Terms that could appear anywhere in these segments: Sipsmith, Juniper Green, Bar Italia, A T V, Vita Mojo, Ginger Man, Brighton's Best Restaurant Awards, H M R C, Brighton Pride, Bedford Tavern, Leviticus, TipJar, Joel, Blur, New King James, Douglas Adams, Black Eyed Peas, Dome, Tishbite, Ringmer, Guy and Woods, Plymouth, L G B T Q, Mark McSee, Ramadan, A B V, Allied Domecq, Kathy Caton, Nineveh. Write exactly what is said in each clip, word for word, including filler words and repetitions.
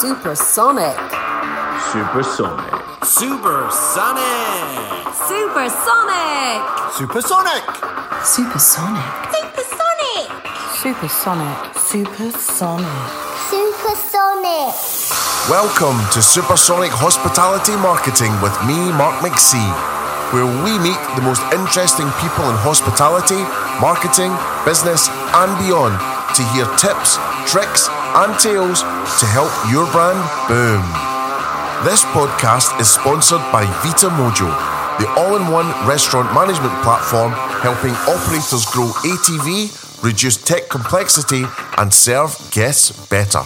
Supersonic. Supersonic. Supersonic. Supersonic. Supersonic. Supersonic. Supersonic. Supersonic. Supersonic. Supersonic. Welcome to Supersonic Hospitality Marketing with me, Mark McSee, where we meet the most interesting people in hospitality, marketing, business, and beyond to hear tips, tricks, and tales to help your brand boom. This podcast is sponsored by Vita Mojo, the all-in-one restaurant management platform helping operators grow A T V, reduce tech complexity, and serve guests better.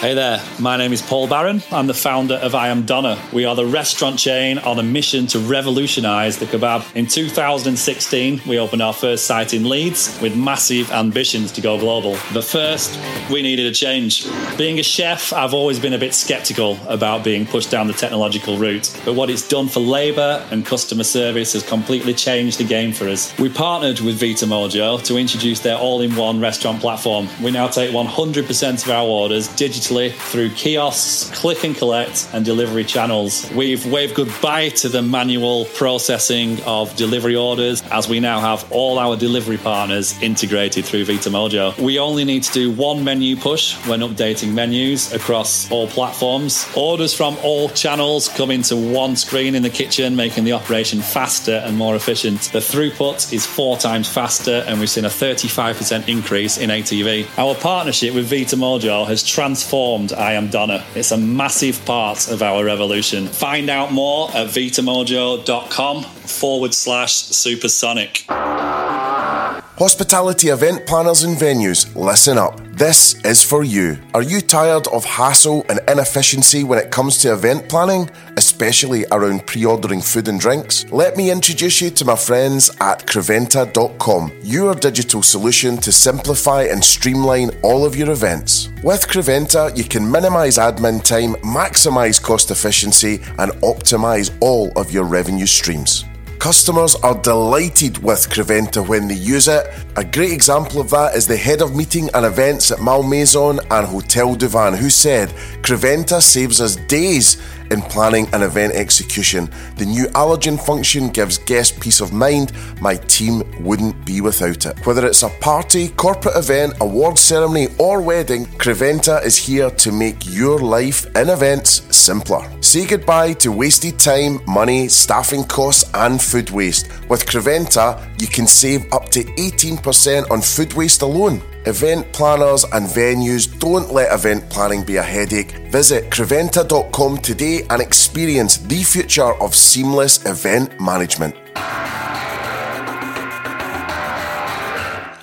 Hey there, my name is Paul Barron. I'm the founder of I Am Doner. We are the restaurant chain on a mission to revolutionise the kebab. In two thousand sixteen, we opened our first site in Leeds with massive ambitions to go global. But first, we needed a change. Being a chef, I've always been a bit sceptical about being pushed down the technological route. But what it's done for labour and customer service has completely changed the game for us. We partnered with Vita Mojo to introduce their all-in-one restaurant platform. We now take one hundred percent of our orders digitally through kiosks, click and collect, and delivery channels. We've waved goodbye to the manual processing of delivery orders as we now have all our delivery partners integrated through Vita Mojo. We only need to do one menu push when updating menus across all platforms. Orders from all channels come into one screen in the kitchen, making the operation faster and more efficient. The throughput is four times faster, and we've seen a thirty-five percent increase in A T V. Our partnership with Vita Mojo has transformed I Am Doner. It's a massive part of our revolution. Find out more at vitamojo.com forward slash supersonic. Hospitality event planners and venues, listen up. This is for you. Are you tired of hassle and inefficiency when it comes to event planning, especially around pre-ordering food and drinks? Let me introduce you to my friends at Creventa dot com, your digital solution to simplify and streamline all of your events. With Creventa, you can minimise admin time, maximise cost efficiency, and optimise all of your revenue streams. Customers are delighted with Creventa when they use it. A great example of that is the head of meeting and events at Malmaison and Hotel Duvan, who said, "Creventa saves us days in planning and event execution. The new allergen function gives guests peace of mind. My team wouldn't be without it." Whether it's a party, corporate event, awards ceremony, or wedding, Creventa is here to make your life in events simpler. Say goodbye to wasted time, money, staffing costs, and food waste. With Creventa, you can save up to eighteen percent on food waste alone. Event planners and venues, don't let event planning be a headache. Visit Creventa dot com today and experience the future of seamless event management.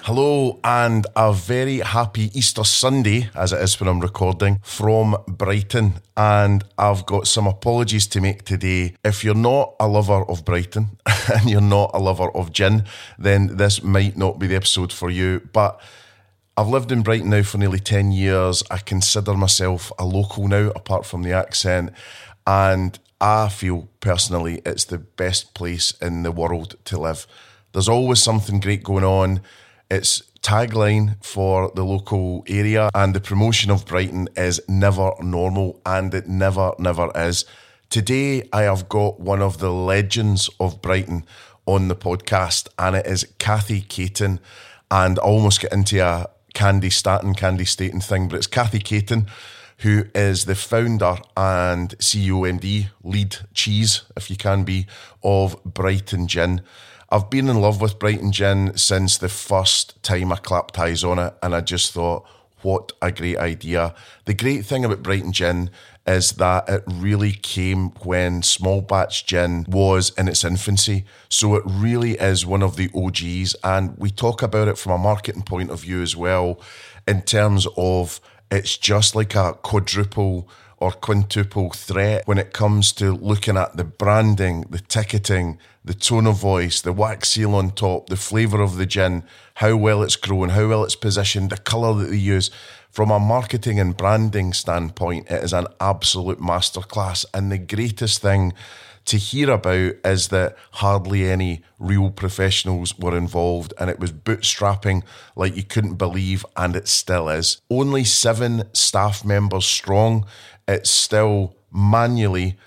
Hello and a very happy Easter Sunday, as it is when I'm recording, from Brighton. And I've got some apologies to make today. If you're not a lover of Brighton and you're not a lover of gin, then this might not be the episode for you. But I've lived in Brighton now for nearly ten years. I consider myself a local now, apart from the accent. And I feel personally it's the best place in the world to live. There's always something great going on. Its tagline for the local area and the promotion of Brighton is never normal, and it never, never is. Today, I have got one of the legends of Brighton on the podcast, and it is Kathy Caton. And I almost get into a Candy Staten, Candy Staten thing, but it's Kathy Caton, who is the founder and C E O M D, lead cheese, if you can be, of Brighton Gin. I've been in love with Brighton Gin since the first time I clapped eyes on it, and I just thought, what a great idea. The great thing about Brighton Gin is that it really came when small batch gin was in its infancy. So it really is one of the O Gs, and we talk about it from a marketing point of view as well, in terms of it's just like a quadruple or quintuple threat when it comes to looking at the branding, the ticketing, the tone of voice, the wax seal on top, the flavour of the gin, how well it's grown, how well it's positioned, the colour that they use. From a marketing and branding standpoint, it is an absolute masterclass. And the greatest thing to hear about is that hardly any real professionals were involved, and it was bootstrapping like you couldn't believe, and it still is. Only seven staff members strong. It's still manually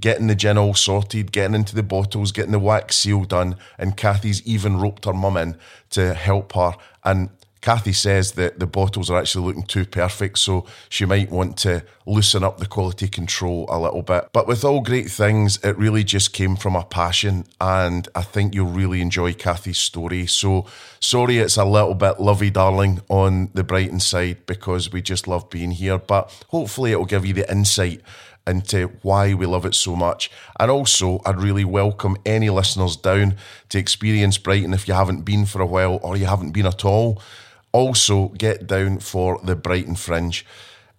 getting the gin all sorted, getting into the bottles, getting the wax seal done, and Kathy's even roped her mum in to help her. And Kathy says that the bottles are actually looking too perfect, so she might want to loosen up the quality control a little bit. But with all great things, it really just came from a passion, and I think you'll really enjoy Kathy's story. So sorry it's a little bit lovey-darling on the Brighton side, because we just love being here, but hopefully it'll give you the insight into why we love it so much. And also, I'd really welcome any listeners down to experience Brighton if you haven't been for a while, or you haven't been at all. Also, get down for the Brighton Fringe.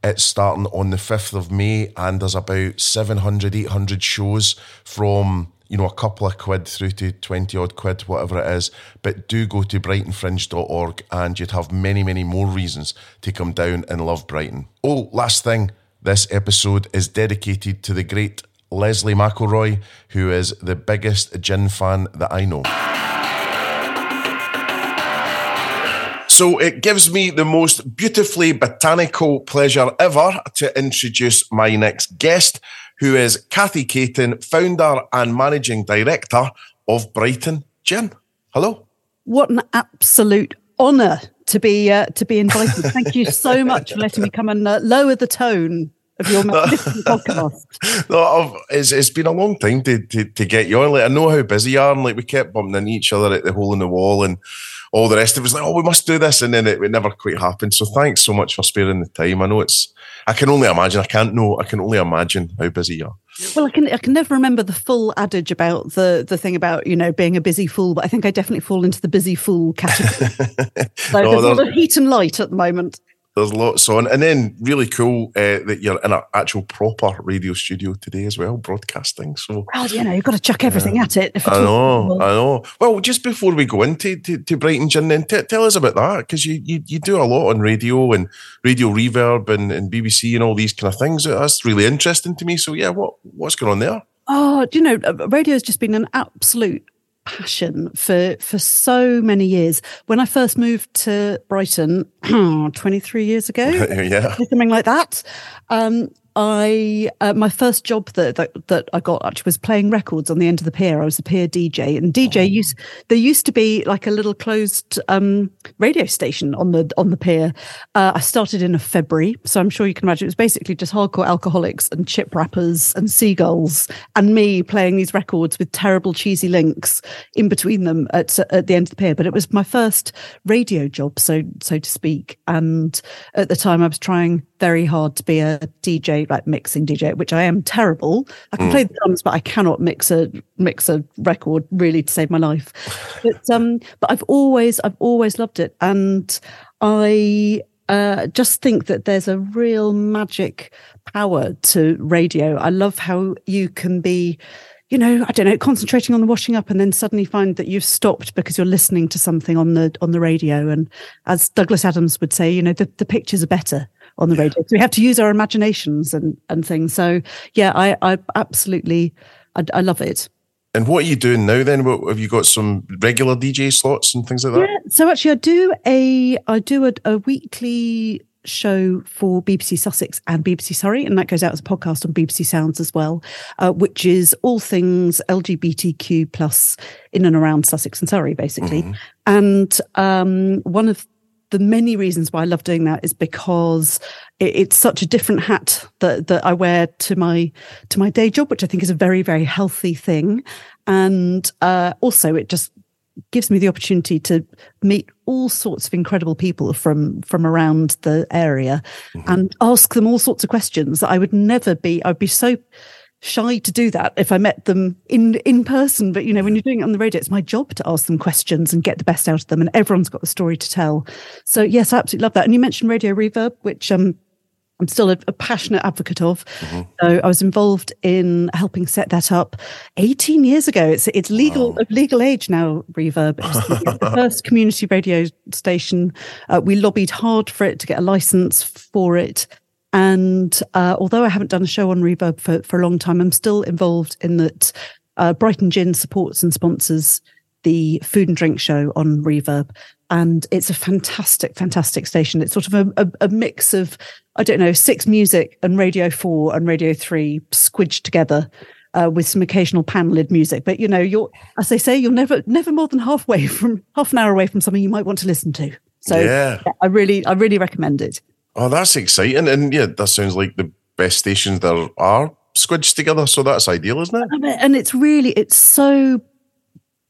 It's starting on the fifth of May, and there's about seven hundred, eight hundred shows from, you know, a couple of quid through to twenty odd quid, whatever it is. But do go to brighton fringe dot org, and you'd have many, many more reasons to come down and love Brighton. Oh, last thing, this episode is dedicated to the great Leslie McElroy, who is the biggest gin fan that I know. So it gives me the most beautifully botanical pleasure ever to introduce my next guest, who is Kathy Caton, founder and managing director of Brighton Gin. Hello. What an absolute honour to be uh, to be invited. Thank you so much for letting me come and uh, lower the tone of your magnificent podcast. No, I've, it's, it's been a long time to, to, to get you on. Like, I know how busy you are, and like we kept bumping into each other at the hole in the wall and all the rest of it. Was like, oh, we must do this, and then it, it never quite happened. So thanks so much for sparing the time. I know it's, I can only imagine, I can't know, I can only imagine how busy you are. Well, I can I can never remember the full adage about the, the thing about, you know, being a busy fool, but I think I definitely fall into the busy fool category. So no, there's a lot of heat and light at the moment. There's lots on. And then really cool uh, that you're in an actual proper radio studio today as well, broadcasting. So, well, you know, you've got to chuck everything um, at it. If I know, possible. I know. Well, just before we go into to, to Brighton Gin, then t- tell us about that, because you, you, you do a lot on radio and Radio Reverb and, and B B C and all these kind of things. That's really interesting to me. So, yeah, what what's going on there? Oh, you know, radio has just been an absolute passion for for so many years. When I first moved to Brighton twenty-three years ago, yeah, something like that, um I uh, my first job that, that that I got actually was playing records on the end of the pier. I was a pier D J, and D J oh. used there used to be like a little closed um, radio station on the on the pier. Uh, I started in February, so I'm sure you can imagine it was basically just hardcore alcoholics and chip wrappers and seagulls and me playing these records with terrible cheesy links in between them at at the end of the pier. But it was my first radio job, so so to speak. And at the time, I was trying very hard to be a D J. Like mixing D J, which I am terrible. I can mm. play the drums, but I cannot mix a mix a record really to save my life. But um, but I've always I've always loved it, and I uh, just think that there's a real magic power to radio. I love how you can be, you know, I don't know, concentrating on the washing up and then suddenly find that you've stopped because you're listening to something on the on the radio. And as Douglas Adams would say, you know, the, the pictures are better on the radio. So we have to use our imaginations and, and things. So, yeah, I, I absolutely, I, I love it. And what are you doing now then? What, have you got some regular D J slots and things like that? Yeah, so actually I do a, I do a, a weekly show for B B C Sussex and B B C Surrey, and that goes out as a podcast on B B C Sounds as well, uh, which is all things L G B T Q plus in and around Sussex and Surrey, basically. Mm-hmm. And um, one of the many reasons why I love doing that is because it, it's such a different hat that that I wear to my to my day job, which I think is a very, very healthy thing. And uh, also it just gives me the opportunity to meet all sorts of incredible people from from around the area, mm-hmm. and ask them all sorts of questions that I would never be, I'd be so shy to do that if I met them in in person. But, you know, when you're doing it on the radio, it's my job to ask them questions and get the best out of them, and everyone's got a story to tell. So, yes, I absolutely love that. And you mentioned Radio Reverb, which um I'm still a, a passionate advocate of. Mm-hmm. So I was involved in helping set that up eighteen years ago. It's it's legal oh. legal age now, Reverb. It's, it's the first community radio station. Uh, we lobbied hard for it to get a license for it. And uh, although I haven't done a show on Reverb for, for a long time, I'm still involved in that. Uh, Brighton Gin supports and sponsors the food and drink show on Reverb. And it's a fantastic, fantastic station. It's sort of a, a, a mix of, I don't know, Six Music and Radio four and Radio three squidged together uh, with some occasional panelled music. But, you know, you're, as they say, you're never never more than halfway from half an hour away from something you might want to listen to. So yeah. Yeah, I really, I really recommend it. Oh, that's exciting. And yeah, that sounds like the best stations there are squidged together. So that's ideal, isn't it? And it's really, it's so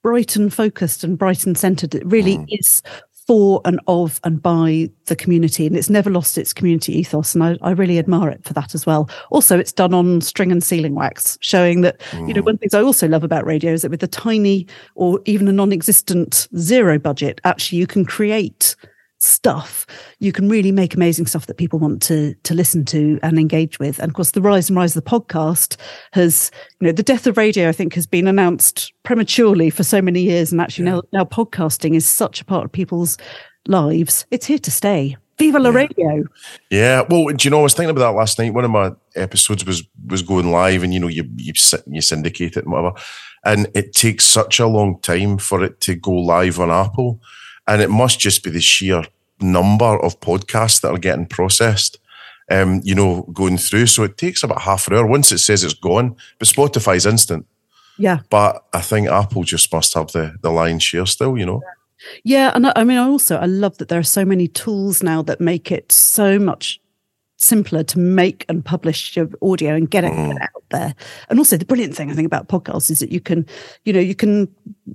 Brighton focused and Brighton centred. It really mm. is for and of and by the community, and it's never lost its community ethos, and I, I really admire it for that as well. Also, it's done on string and sealing wax, showing that mm. you know, one of the things I also love about radio is that with a tiny or even a non-existent zero budget, actually you can create stuff. You can really make amazing stuff that people want to to listen to and engage with. And of course, the rise and rise of the podcast has, you know, the death of radio, I think, has been announced prematurely for so many years. And actually yeah. now, now podcasting is such a part of people's lives. It's here to stay. Viva la yeah. radio. Yeah. Well, do you know, I was thinking about that last night. One of my episodes was was going live, and, you know, you you, you syndicate it and whatever. And it takes such a long time for it to go live on Apple. And it must just be the sheer number of podcasts that are getting processed, um, you know, going through. So it takes about half an hour once it says it's gone. But Spotify's instant. Yeah. But I think Apple just must have the, the lion's share still, you know. Yeah. And I, I mean, I also, I love that there are so many tools now that make it so much simpler to make and publish your audio and get it mm. out there. And also the brilliant thing I think about podcasts is that you can, you know, you can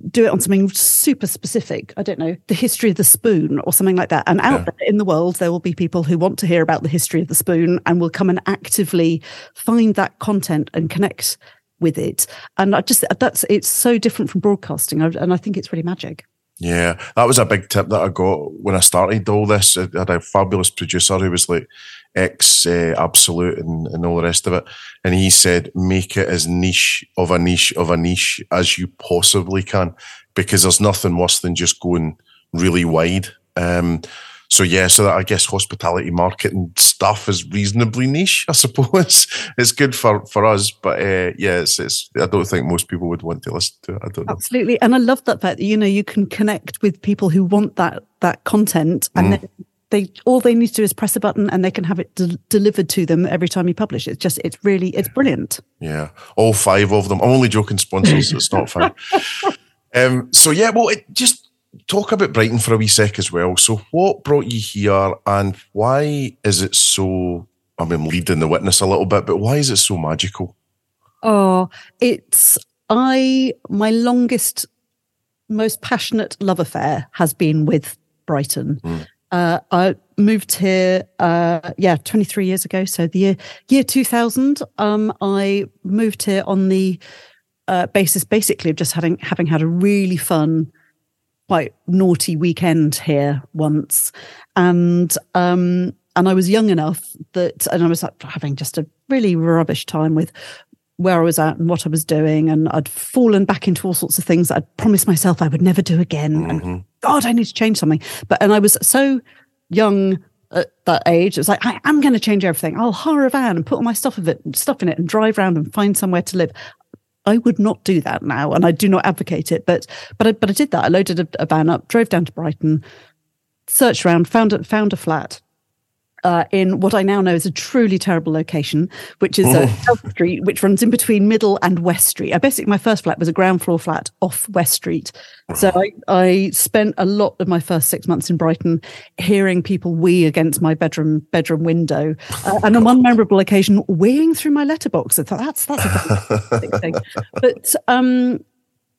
do it on something super specific. I don't know, the history of the spoon or something like that. And out yeah. there in the world, there will be people who want to hear about the history of the spoon and will come and actively find that content and connect with it. And I just, that's, it's so different from broadcasting. And I think it's really magic. Yeah, that was a big tip that I got when I started all this. I had a fabulous producer who was like ex uh, Absolute and, and all the rest of it. And he said, make it as niche of a niche of a niche as you possibly can, because there's nothing worse than just going really wide. Um, so yeah, so that, I guess hospitality marketing stuff is reasonably niche, I suppose. It's good for, for us, but uh, yeah, it's, it's, I don't think most people would want to listen to it. I don't know. Absolutely. And I love that fact that, you know, you can connect with people who want that that content, and mm. they, they all they need to do is press a button and they can have it de- delivered to them every time you publish. It's just, it's really, it's brilliant. Yeah. All five of them. I'm only joking, sponsors. It's not fun. um, so yeah, well, it just, talk about Brighton for a wee sec as well. So what brought you here, and why is it so, I mean, I'm leading the witness a little bit, but why is it so magical? Oh, it's, I, my longest, most passionate love affair has been with Brighton. Mm. Uh, I moved here, uh, yeah, twenty-three years ago. So the year, year two thousand, um, I moved here on the uh, basis basically of just having, having had a really fun, quite naughty weekend here once, and um, and I was young enough that, and I was like having just a really rubbish time with where I was at and what I was doing, and I'd fallen back into all sorts of things that I'd promised myself I would never do again. Mm-hmm. And God, I need to change something. But and I was so young at that age, it was like I am going to change everything. I'll hire a van and put all my stuff of it, stuff in it, and drive around and find somewhere to live. I would not do that now, and I do not advocate it, but but I, but I did that. I loaded a, a van up, drove down to Brighton, searched around, found a, found a flat uh, in what I now know is a truly terrible location, which is oh. a South Street, which runs in between Middle and West Street. I basically, my first flat was a ground floor flat off West Street. So I, I spent a lot of my first six months in Brighton hearing people wee against my bedroom bedroom window, uh, and on one memorable occasion, weeing through my letterbox. I thought that's that's a big thing. But um,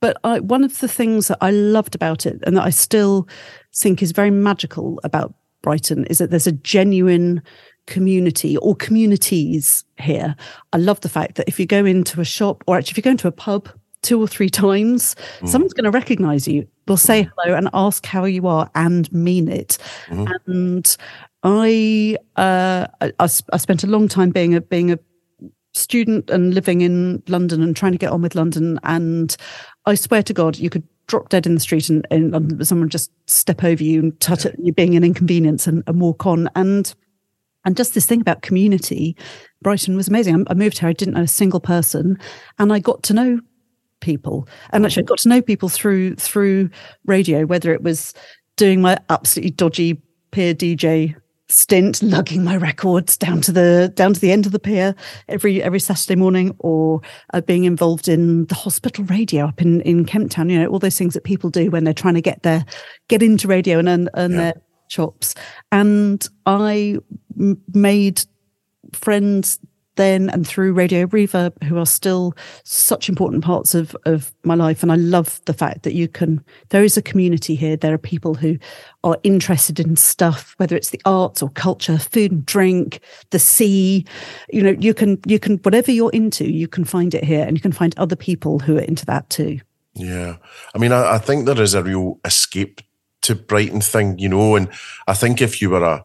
but I, one of the things that I loved about it, and that I still think is very magical about Brighton, is that there's a genuine community or communities here. I love the fact that if you go into a shop, or actually if you go into a pub, two or three times, mm. someone's going to recognize you. They'll say hello and ask how you are and mean it. Mm. And I, uh, I, I spent a long time being a, being a student and living in London and trying to get on with London. And I swear to God, you could drop dead in the street and, and someone just step over you and touch it, you being an inconvenience, and, and walk on. And And just this thing about community, Brighton was amazing. I moved here, I didn't know a single person, and I got to know people. And actually, I got to know people through through radio, whether it was doing my absolutely dodgy peer D J stint, lugging my records down to the down to the end of the pier every every Saturday morning, or uh, being involved in the hospital radio up in in Kemp Town. You know, all those things that people do when they're trying to get their get into radio and earn, earn yeah. their chops. And I made friends then and through Radio Reverb, who are still such important parts of, of my life. And I love the fact that you can, there is a community here. There are people who are interested in stuff, whether it's the arts or culture, food and drink, the sea, you know, you can, you can, whatever you're into, you can find it here, and you can find other people who are into that too. Yeah. I mean, I, I think there is a real escape to Brighton thing, you know, and I think if you were a,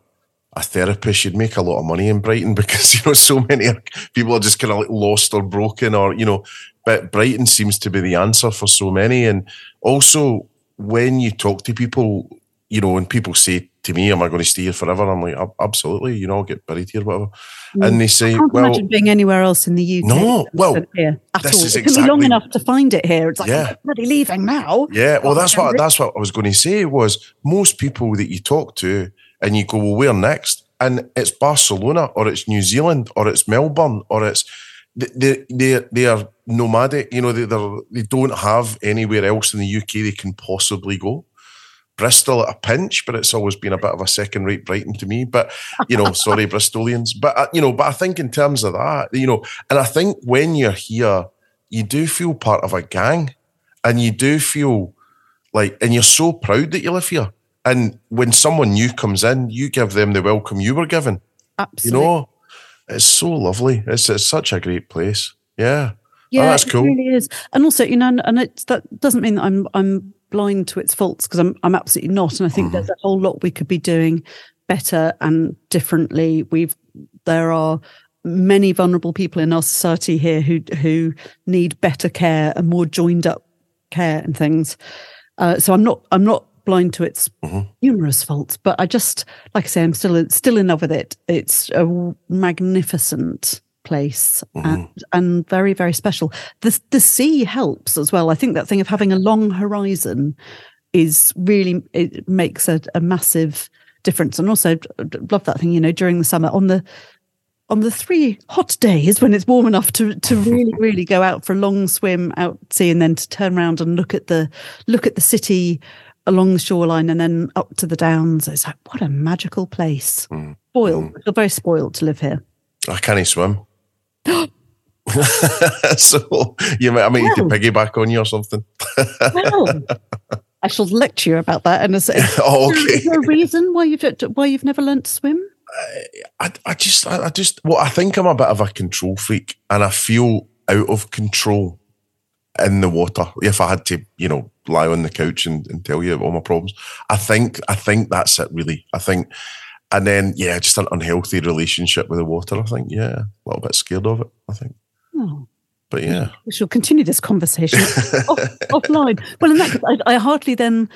a therapist, you'd make a lot of money in Brighton, because, you know, so many people are just kind of like lost or broken, or, you know, but Brighton seems to be the answer for so many. And also when you talk to people, you know, when people say to me, am I going to stay here forever? I'm like, absolutely, you know, I'll get buried here, whatever. Mm. And they say, I can't well, imagine being anywhere else in the U K. No, well, here at this all. Is it can exactly, be long enough to find it here. It's like, yeah. I'm bloody leaving now. Yeah, well, that's what, that's what I was going to say was most people that you talk to, and you go, well, where next? And it's Barcelona, or it's New Zealand, or it's Melbourne, or it's they they they are nomadic. You know, they they don't have anywhere else in the U K they can possibly go. Bristol at a pinch, but it's always been a bit of a second-rate Brighton to me. But you know, sorry, Bristolians. But you know, but I think in terms of that, you know, and I think when you're here, you do feel part of a gang, and you do feel like, and you're so proud that you live here. And when someone new comes in, you give them the welcome you were given. Absolutely. You know, it's so lovely. It's, it's such a great place. Yeah. Yeah, oh, that's cool. It really is. And also, you know, and, and it's, that doesn't mean that I'm I'm blind to its faults, because I'm I'm absolutely not. And I think mm-hmm. there's a whole lot we could be doing better and differently. We've there are many vulnerable people in our society here who who need better care and more joined up care and things. Uh, so I'm not I'm not. blind to its mm-hmm. numerous faults, but I just, like I say, I'm still still in love with it. It's a magnificent place, mm-hmm. and, and very, very special. The the sea helps as well. I think that thing of having a long horizon is really, it makes a, a massive difference. And also, love that thing, you know, during the summer on the on the three hot days when it's warm enough to, to really, really go out for a long swim out at sea, and then to turn around and look at the look at the city along the shoreline and then up to the downs. It's like, what a magical place. Mm. Spoiled. Mm. I feel very spoiled to live here. I can't swim. So you might, I might well. need to piggyback on you or something. Well, I shall lecture you about that in a second. Oh, okay. Is there a reason why you've, why you've never learnt to swim? I, I just, I just, well, I think I'm a bit of a control freak, and I feel out of control in the water. If I had to, you know, lie on the couch and, and tell you all my problems, I think I think that's it, really. I think, and then yeah, just an unhealthy relationship with the water. I think yeah, a little bit scared of it. I think, oh, but yeah, we shall continue this conversation off, offline. Well, in that case, I, I heartily then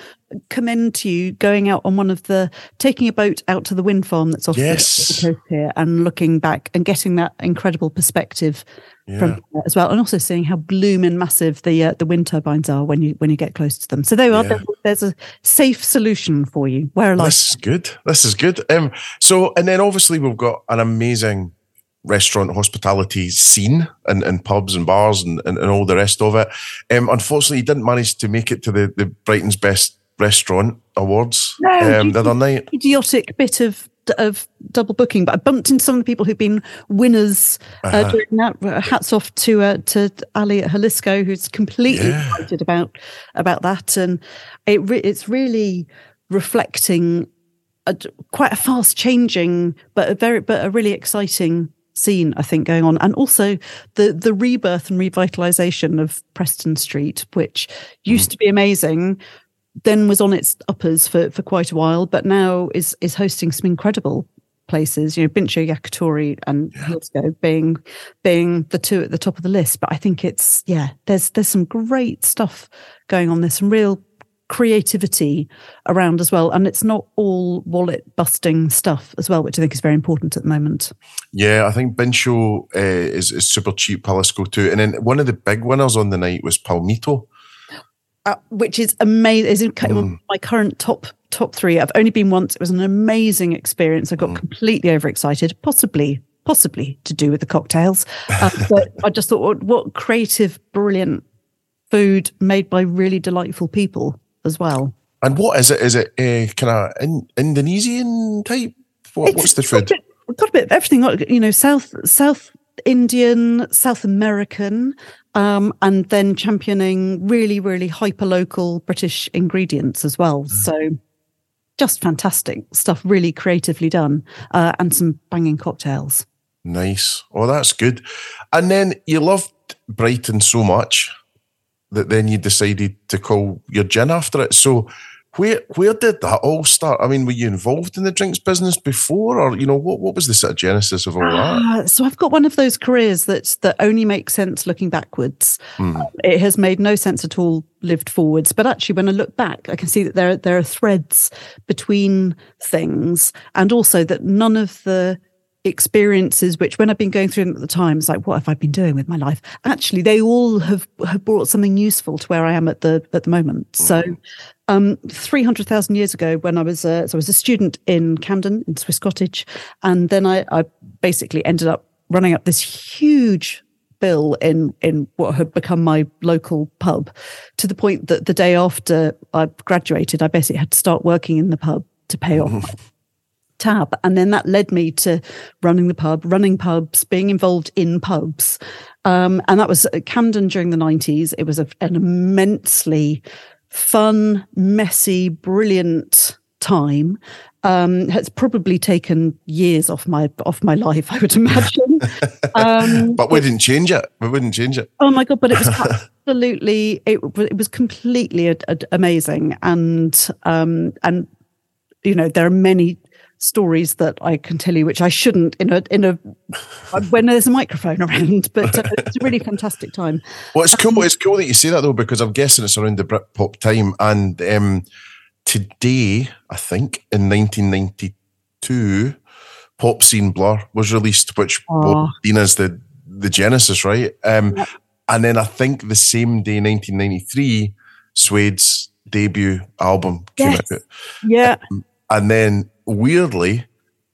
commend to you going out on one of the taking a boat out to the wind farm that's off yes. the coast here, and looking back and getting that incredible perspective. Yeah. From that as well, and also seeing how bloomin' massive the uh, the wind turbines are when you when you get close to them. So there are yeah. there's a safe solution for you. Where well, this is good. This is good. Um, so and then obviously we've got an amazing restaurant hospitality scene and, and pubs and bars and, and, and all the rest of it. Um, unfortunately, you didn't manage to make it to the, the Brighton's Best Restaurant Awards no, um, the other night. Idiotic bit of. of double booking, but I bumped into some of the people who've been winners uh-huh. uh, during that. Hats off to uh, to Ali at Jalisco, who's completely yeah. excited about about that, and it re- it's really reflecting a, quite a fast changing, but a very but a really exciting scene, I think, going on. And also the the rebirth and revitalisation of Preston Street, which used to be amazing, then was on its uppers for, for quite a while, but now is is hosting some incredible places, you know, Bincho Yakitori and yeah. Hillsgo being being the two at the top of the list. But I think it's, yeah, there's there's some great stuff going on. There's some real creativity around as well, and it's not all wallet busting stuff as well, which I think is very important at the moment. Yeah, I think Bincho uh, is, is super cheap, Palisco too, and then one of the big winners on the night was Palmito, uh, which is amazing. Is mm. my current top top three. I've only been once. It was an amazing experience. I got mm. completely overexcited, possibly possibly to do with the cocktails, uh, but I just thought, what, what creative, brilliant food made by really delightful people as well. And what is it? Is it a kind of in, Indonesian type? What, what's the food? Got a, bit, got a bit of everything, you know, South South Indian, South American, um, and then championing really, really hyper-local British ingredients as well. Mm. So just fantastic stuff, really creatively done, uh, and some banging cocktails. Nice. Oh, that's good. And then you loved Brighton so much that then you decided to call your gin after it. So where where did that all start? I mean, were you involved in the drinks business before, or, you know, what, what was the sort of genesis of all uh, that? So I've got one of those careers that's, that only makes sense looking backwards. Mm. Um, it has made no sense at all lived forwards. But actually, when I look back, I can see that there, there are threads between things, and also that none of the experiences, which when I've been going through them at the time, it's like, what have I been doing with my life? Actually, they all have, have brought something useful to where I am at the at the moment. So um, three hundred thousand years ago, when I was, a, so I was a student in Camden, in Swiss Cottage, and then I, I basically ended up running up this huge bill in, in what had become my local pub, to the point that the day after I graduated, I basically had to start working in the pub to pay off tab. And then that led me to running the pub, running pubs, being involved in pubs. Um, and that was Camden during the nineties. It was a, an immensely fun, messy, brilliant time. Um, it's probably taken years off my off my life, I would imagine. Um, but we didn't change it. We wouldn't change it. Oh my God, but it was absolutely, it, it was completely a, a, amazing. And, um, and, you know, there are many stories that I can tell you, which I shouldn't in a in a when there's a microphone around, but uh, it's a really fantastic time. Well, it's cool. Um, it's cool that you say that though, because I'm guessing it's around the Britpop time. And um, today, I think in nineteen ninety-two, Pop Scene Blur was released, which was seen as the the genesis, right? Um, yep. And then I think the same day, nineteen ninety-three, Suede's debut album came yes. out. Yeah, um, and then, weirdly,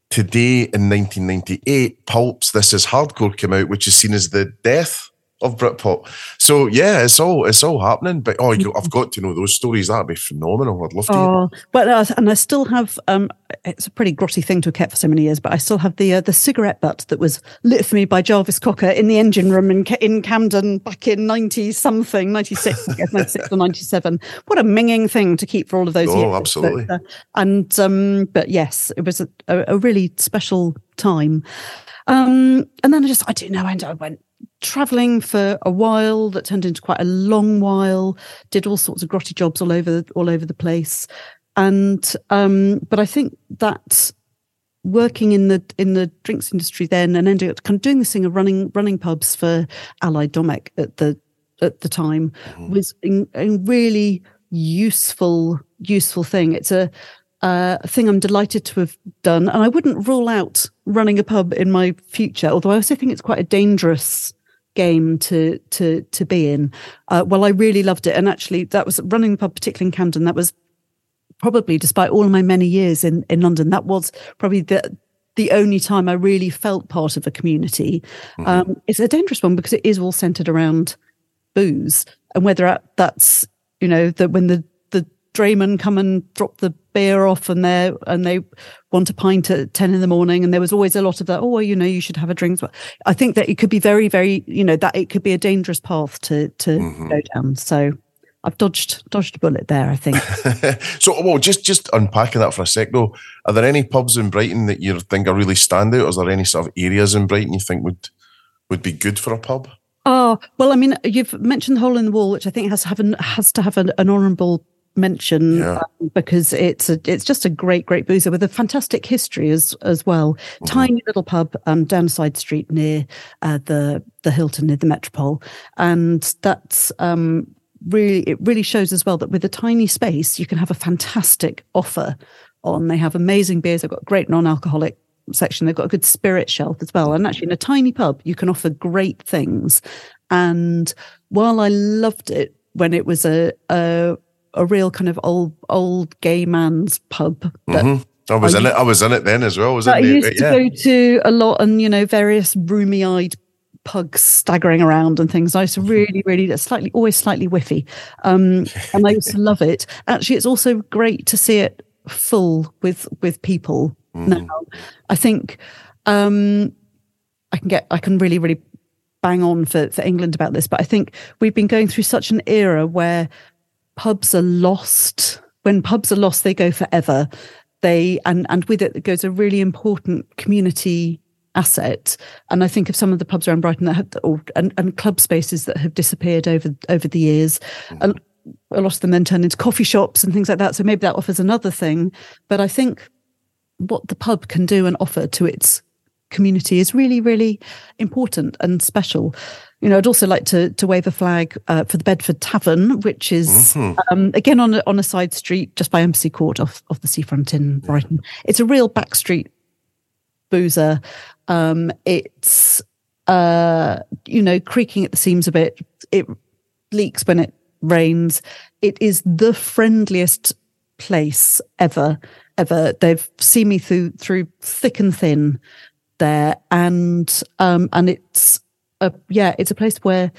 today in nineteen ninety-eight, Pulp's This Is Hardcore came out, which is seen as the death of Britpop. So yeah, it's all it's all happening. But oh, you, I've got to know those stories. That'd be phenomenal. I'd love to. Oh, but uh, and I still have. Um, it's a pretty grotty thing to have kept for so many years, but I still have the uh, the cigarette butt that was lit for me by Jarvis Cocker in the engine room in in Camden back in ninety something, ninety six, I guess, ninety six or ninety seven. What a minging thing to keep for all of those oh, years. Oh, absolutely. But, uh, and um, but yes, it was a, a really special time. Um, and then I just I didn't know, and I went traveling for a while that turned into quite a long while, did all sorts of grotty jobs all over all over the place. And um but I think that working in the in the drinks industry then, and ending up kind of doing this thing of running running pubs for Allied Domecq at the at the time, mm-hmm. was a, a really useful useful thing. It's a Uh, thing I'm delighted to have done, and I wouldn't rule out running a pub in my future. Although I also think it's quite a dangerous game to to to be in. Uh, well, I really loved it, and actually, that was running the pub, particularly in Camden. That was probably, despite all my many years in in London, that was probably the the only time I really felt part of a community. Mm-hmm. Um, it's a dangerous one because it is all centered around booze, and whether that's, you know, that when the draymen come and drop the beer off and they and they want a pint at ten in the morning, and there was always a lot of that, oh, well, you know, you should have a drink. I think that it could be very, very, you know, that it could be a dangerous path to to mm-hmm. go down. So I've dodged dodged a bullet there, I think. So, well, just just unpacking that for a sec, though, are there any pubs in Brighton that you think are really standout? Or is there any sort of areas in Brighton you think would would be good for a pub? Oh, well, I mean, you've mentioned the Hole in the Wall, which I think has to have an, has to have an, an honourable mention, yeah. um, because it's a, it's just a great, great boozer with a fantastic history as as well. Mm-hmm. Tiny little pub um, down a side street near uh, the the Hilton, near the Metropole, and that's. Um, Really, it really shows as well that with a tiny space, you can have a fantastic offer on. They have amazing beers. They've got a great non-alcoholic section. They've got a good spirit shelf as well. And actually, in a tiny pub, you can offer great things. And while I loved it when it was a a, a real kind of old old gay man's pub, that mm-hmm. I was I in used, it. I was in it then as well. Was I used it? to yeah. go to a lot, and you know, various roomy-eyed pugs staggering around and things. I used to really, really, slightly, always slightly whiffy. Um, and I used to love it. Actually, it's also great to see it full with with people mm. now. I think um, I can get, I can really, really bang on for, for England about this, but I think we've been going through such an era where pubs are lost. When pubs are lost, they go forever. They, and, and with it goes a really important community asset. And I think of some of the pubs around Brighton that have, or, and, and club spaces that have disappeared over over the years. And a lot of them then turn into coffee shops and things like that. So maybe that offers another thing. But I think what the pub can do and offer to its community is really, really important and special. You know, I'd also like to to wave a flag uh, for the Bedford Tavern, which is mm-hmm. um, again on a, on a side street just by Embassy Court off off the seafront in Brighton. It's a real back street boozer. Um, it's, uh, you know, creaking at the seams a bit. It leaks when it rains. It is the friendliest place ever, ever. They've seen me through, through thick and thin there. And, um, and it's, a, yeah, it's a place where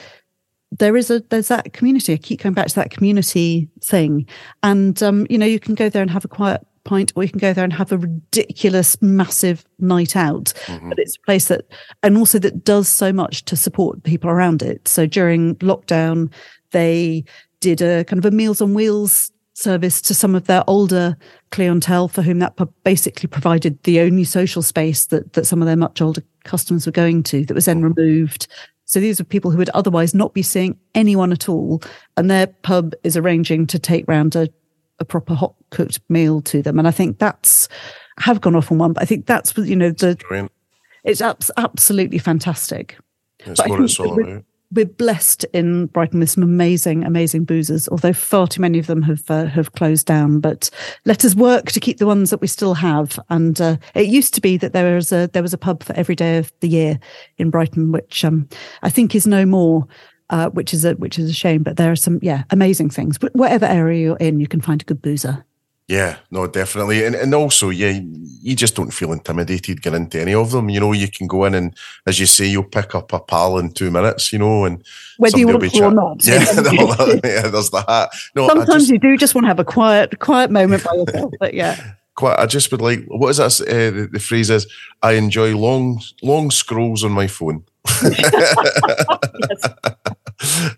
there is a, there's that community. I keep going back to that community thing. And, um, you know, you can go there and have a quiet pint, or you can go there and have a ridiculous, massive night out. Mm-hmm. But it's a place that, and also that does so much to support people around it. So during lockdown, they did a kind of a Meals on Wheels service to some of their older clientele, for whom that pub basically provided the only social space that, that some of their much older customers were going to, that was then mm-hmm. removed. So these are people who would otherwise not be seeing anyone at all. And their pub is arranging to take round a a proper hot cooked meal to them. And I think that's, I have gone off on one, but I think that's, you know, the Brilliant. It's abs- absolutely fantastic. That's but what it's all we're, about. We're blessed in Brighton with some amazing, amazing boozers, although far too many of them have uh, have closed down. But let us work to keep the ones that we still have. And uh, it used to be that there was a there was a pub for every day of the year in Brighton, which um, I think is no more. Uh, which is a which is a shame, but there are some yeah amazing things. But whatever area you're in, you can find a good boozer. Yeah, no, definitely, and and also yeah, you just don't feel intimidated getting into any of them. You know, you can go in and, as you say, you'll pick up a pal in two minutes. You know, and whether you want to chat- or not, yeah, yeah, there's that. No, sometimes just, you do just want to have a quiet quiet moment by yourself, but yeah. Quite, I just would like, what is that? Uh, the, the phrase is, I enjoy long long scrolls on my phone. Yes.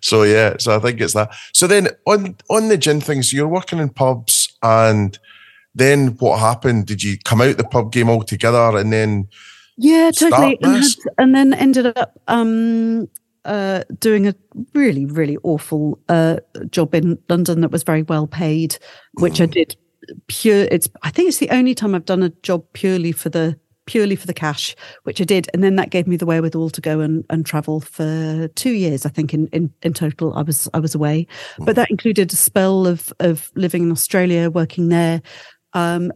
So yeah, so I think it's that. So then on on the gin things, you're working in pubs, and then what happened? Did you come out the pub game altogether, and then yeah, totally, and, had, and then ended up um, uh, doing a really really awful uh, job in London that was very well paid, which mm. I did pure. It's I think it's the only time I've done a job purely for the. purely for the cash, which I did. And then that gave me the wherewithal to go and, and travel for two years, I think, in, in, in total. I was I was away. But that included a spell of of living in Australia, working there, um,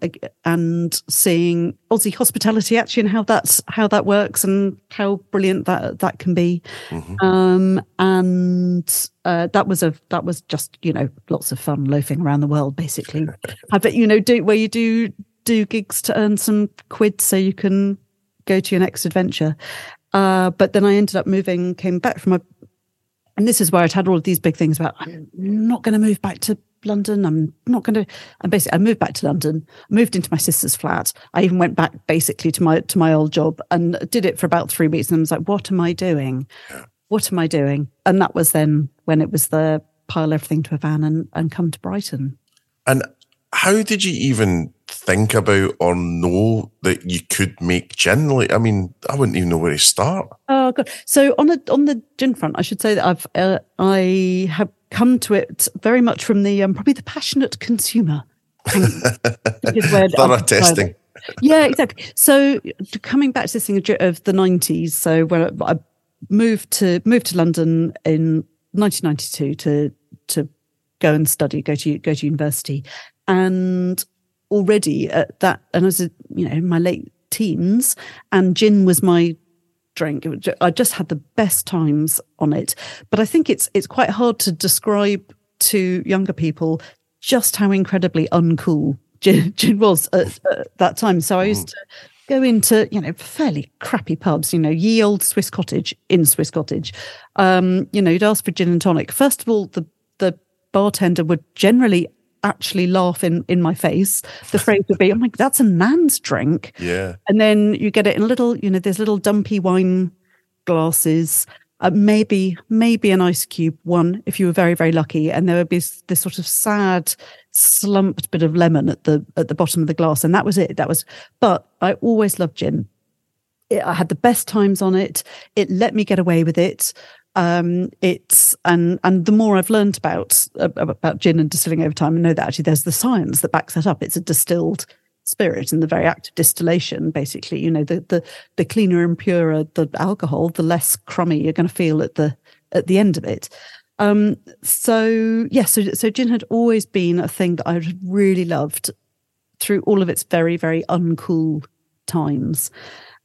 and seeing Aussie hospitality, actually, and how that's how that works and how brilliant that that can be. Mm-hmm. Um, and uh, that was a that was just, you know, lots of fun loafing around the world, basically. I bet, you know, do where you do... do gigs to earn some quid so you can go to your next adventure. Uh, but then I ended up moving, came back from a, and this is where I'd had all of these big things about, I'm not going to move back to London. I'm not going to, and basically I moved back to London, moved into my sister's flat. I even went back basically to my, to my old job and did it for about three weeks. And I was like, what am I doing? What am I doing? And that was then when it was the, pile everything to a van and, and come to Brighton. And how did you even think about or know that you could make gin? Like, I mean, I wouldn't even know where to start. Oh God! So on the on the gin front, I should say that I've uh, I have come to it very much from the um, probably the passionate consumer. Thorough testing. Yeah, exactly. So coming back to this thing of the nineties, so where I moved to moved to London in nineteen ninety-two to to go and study, go to go to university, and already at that, and I was, you know, in my late teens, and gin was my drink. I just had the best times on it. But I think it's it's quite hard to describe to younger people just how incredibly uncool gin, gin was at, at that time. So I used to go into, you know, fairly crappy pubs, you know, ye old Swiss Cottage in Swiss Cottage. Um, you know, you'd ask for gin and tonic. First of all, the the bartender would generally actually laugh in in my face. The phrase would be, "I'm like, that's a man's drink." Yeah. And then you get it in a little, you know, there's little dumpy wine glasses, uh, maybe maybe an ice cube one if you were very very lucky, and there would be this sort of sad slumped bit of lemon at the at the bottom of the glass, and that was it. That was. But I always loved gin. It, I had the best times on it. It let me get away with it. Um, it's and and the more I've learned about about gin and distilling over time, I know that actually there's the science that backs that up. It's a distilled spirit, and the very act of distillation, basically, you know, the the the cleaner and purer the alcohol, the less crummy you're going to feel at the at the end of it. Um, so yeah, so so gin had always been a thing that I really loved through all of its very very uncool times,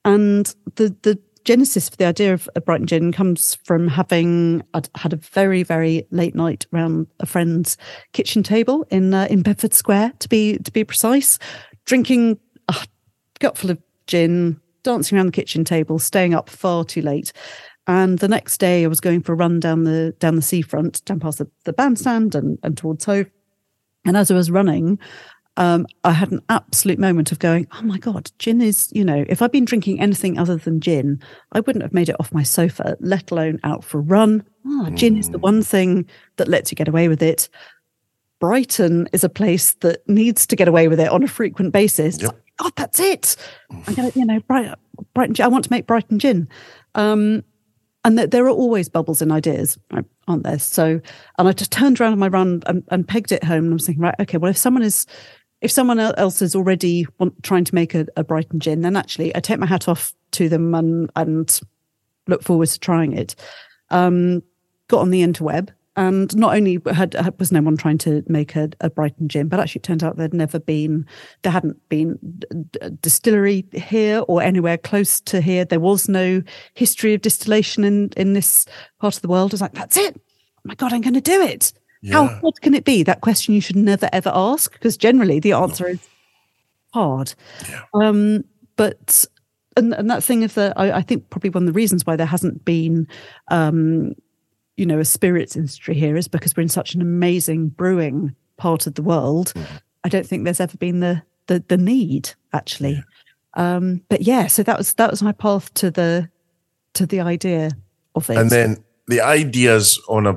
and the the. genesis for the idea of a Brighton Gin comes from having I'd had a very, very late night round a friend's kitchen table in uh, in Bedford Square, to be to be precise, drinking a gutful of gin, dancing around the kitchen table, staying up far too late. And the next day I was going for a run down the down the seafront, down past the, the bandstand and, and towards Hove. And as I was running, Um, I had an absolute moment of going, oh my God, gin is, you know, if I'd been drinking anything other than gin, I wouldn't have made it off my sofa, let alone out for a run. Ah, mm. Gin is the one thing that lets you get away with it. Brighton is a place that needs to get away with it on a frequent basis. Yep. Oh, that's it. I'm gonna, you know, Brighton, Brighton, I want to make Brighton gin. Um, and th- there are always bubbles in ideas, right, aren't there? So, and I just turned around on my run and, and pegged it home, and I was thinking, right, okay, well, if someone is... If someone else is already want, trying to make a, a Brighton gin, then actually I take my hat off to them and, and look forward to trying it. Um, got on the interweb, and not only had, had was no one trying to make a, a Brighton gin, but actually it turned out there'd never been, there hadn't been a distillery here or anywhere close to here. There was no history of distillation in, in this part of the world. I was like, that's it. Oh my God, I'm going to do it. Yeah. How hard can it be? That question you should never, ever ask, because generally the answer is hard. Yeah. Um, but, and, and that thing of the, I, I think probably one of the reasons why there hasn't been, um, you know, a spirits industry here is because we're in such an amazing brewing part of the world. Mm-hmm. I don't think there's ever been the the, the need, actually. Yeah. Um, but yeah, so that was that was my path to the to the idea of it. And then the ideas on a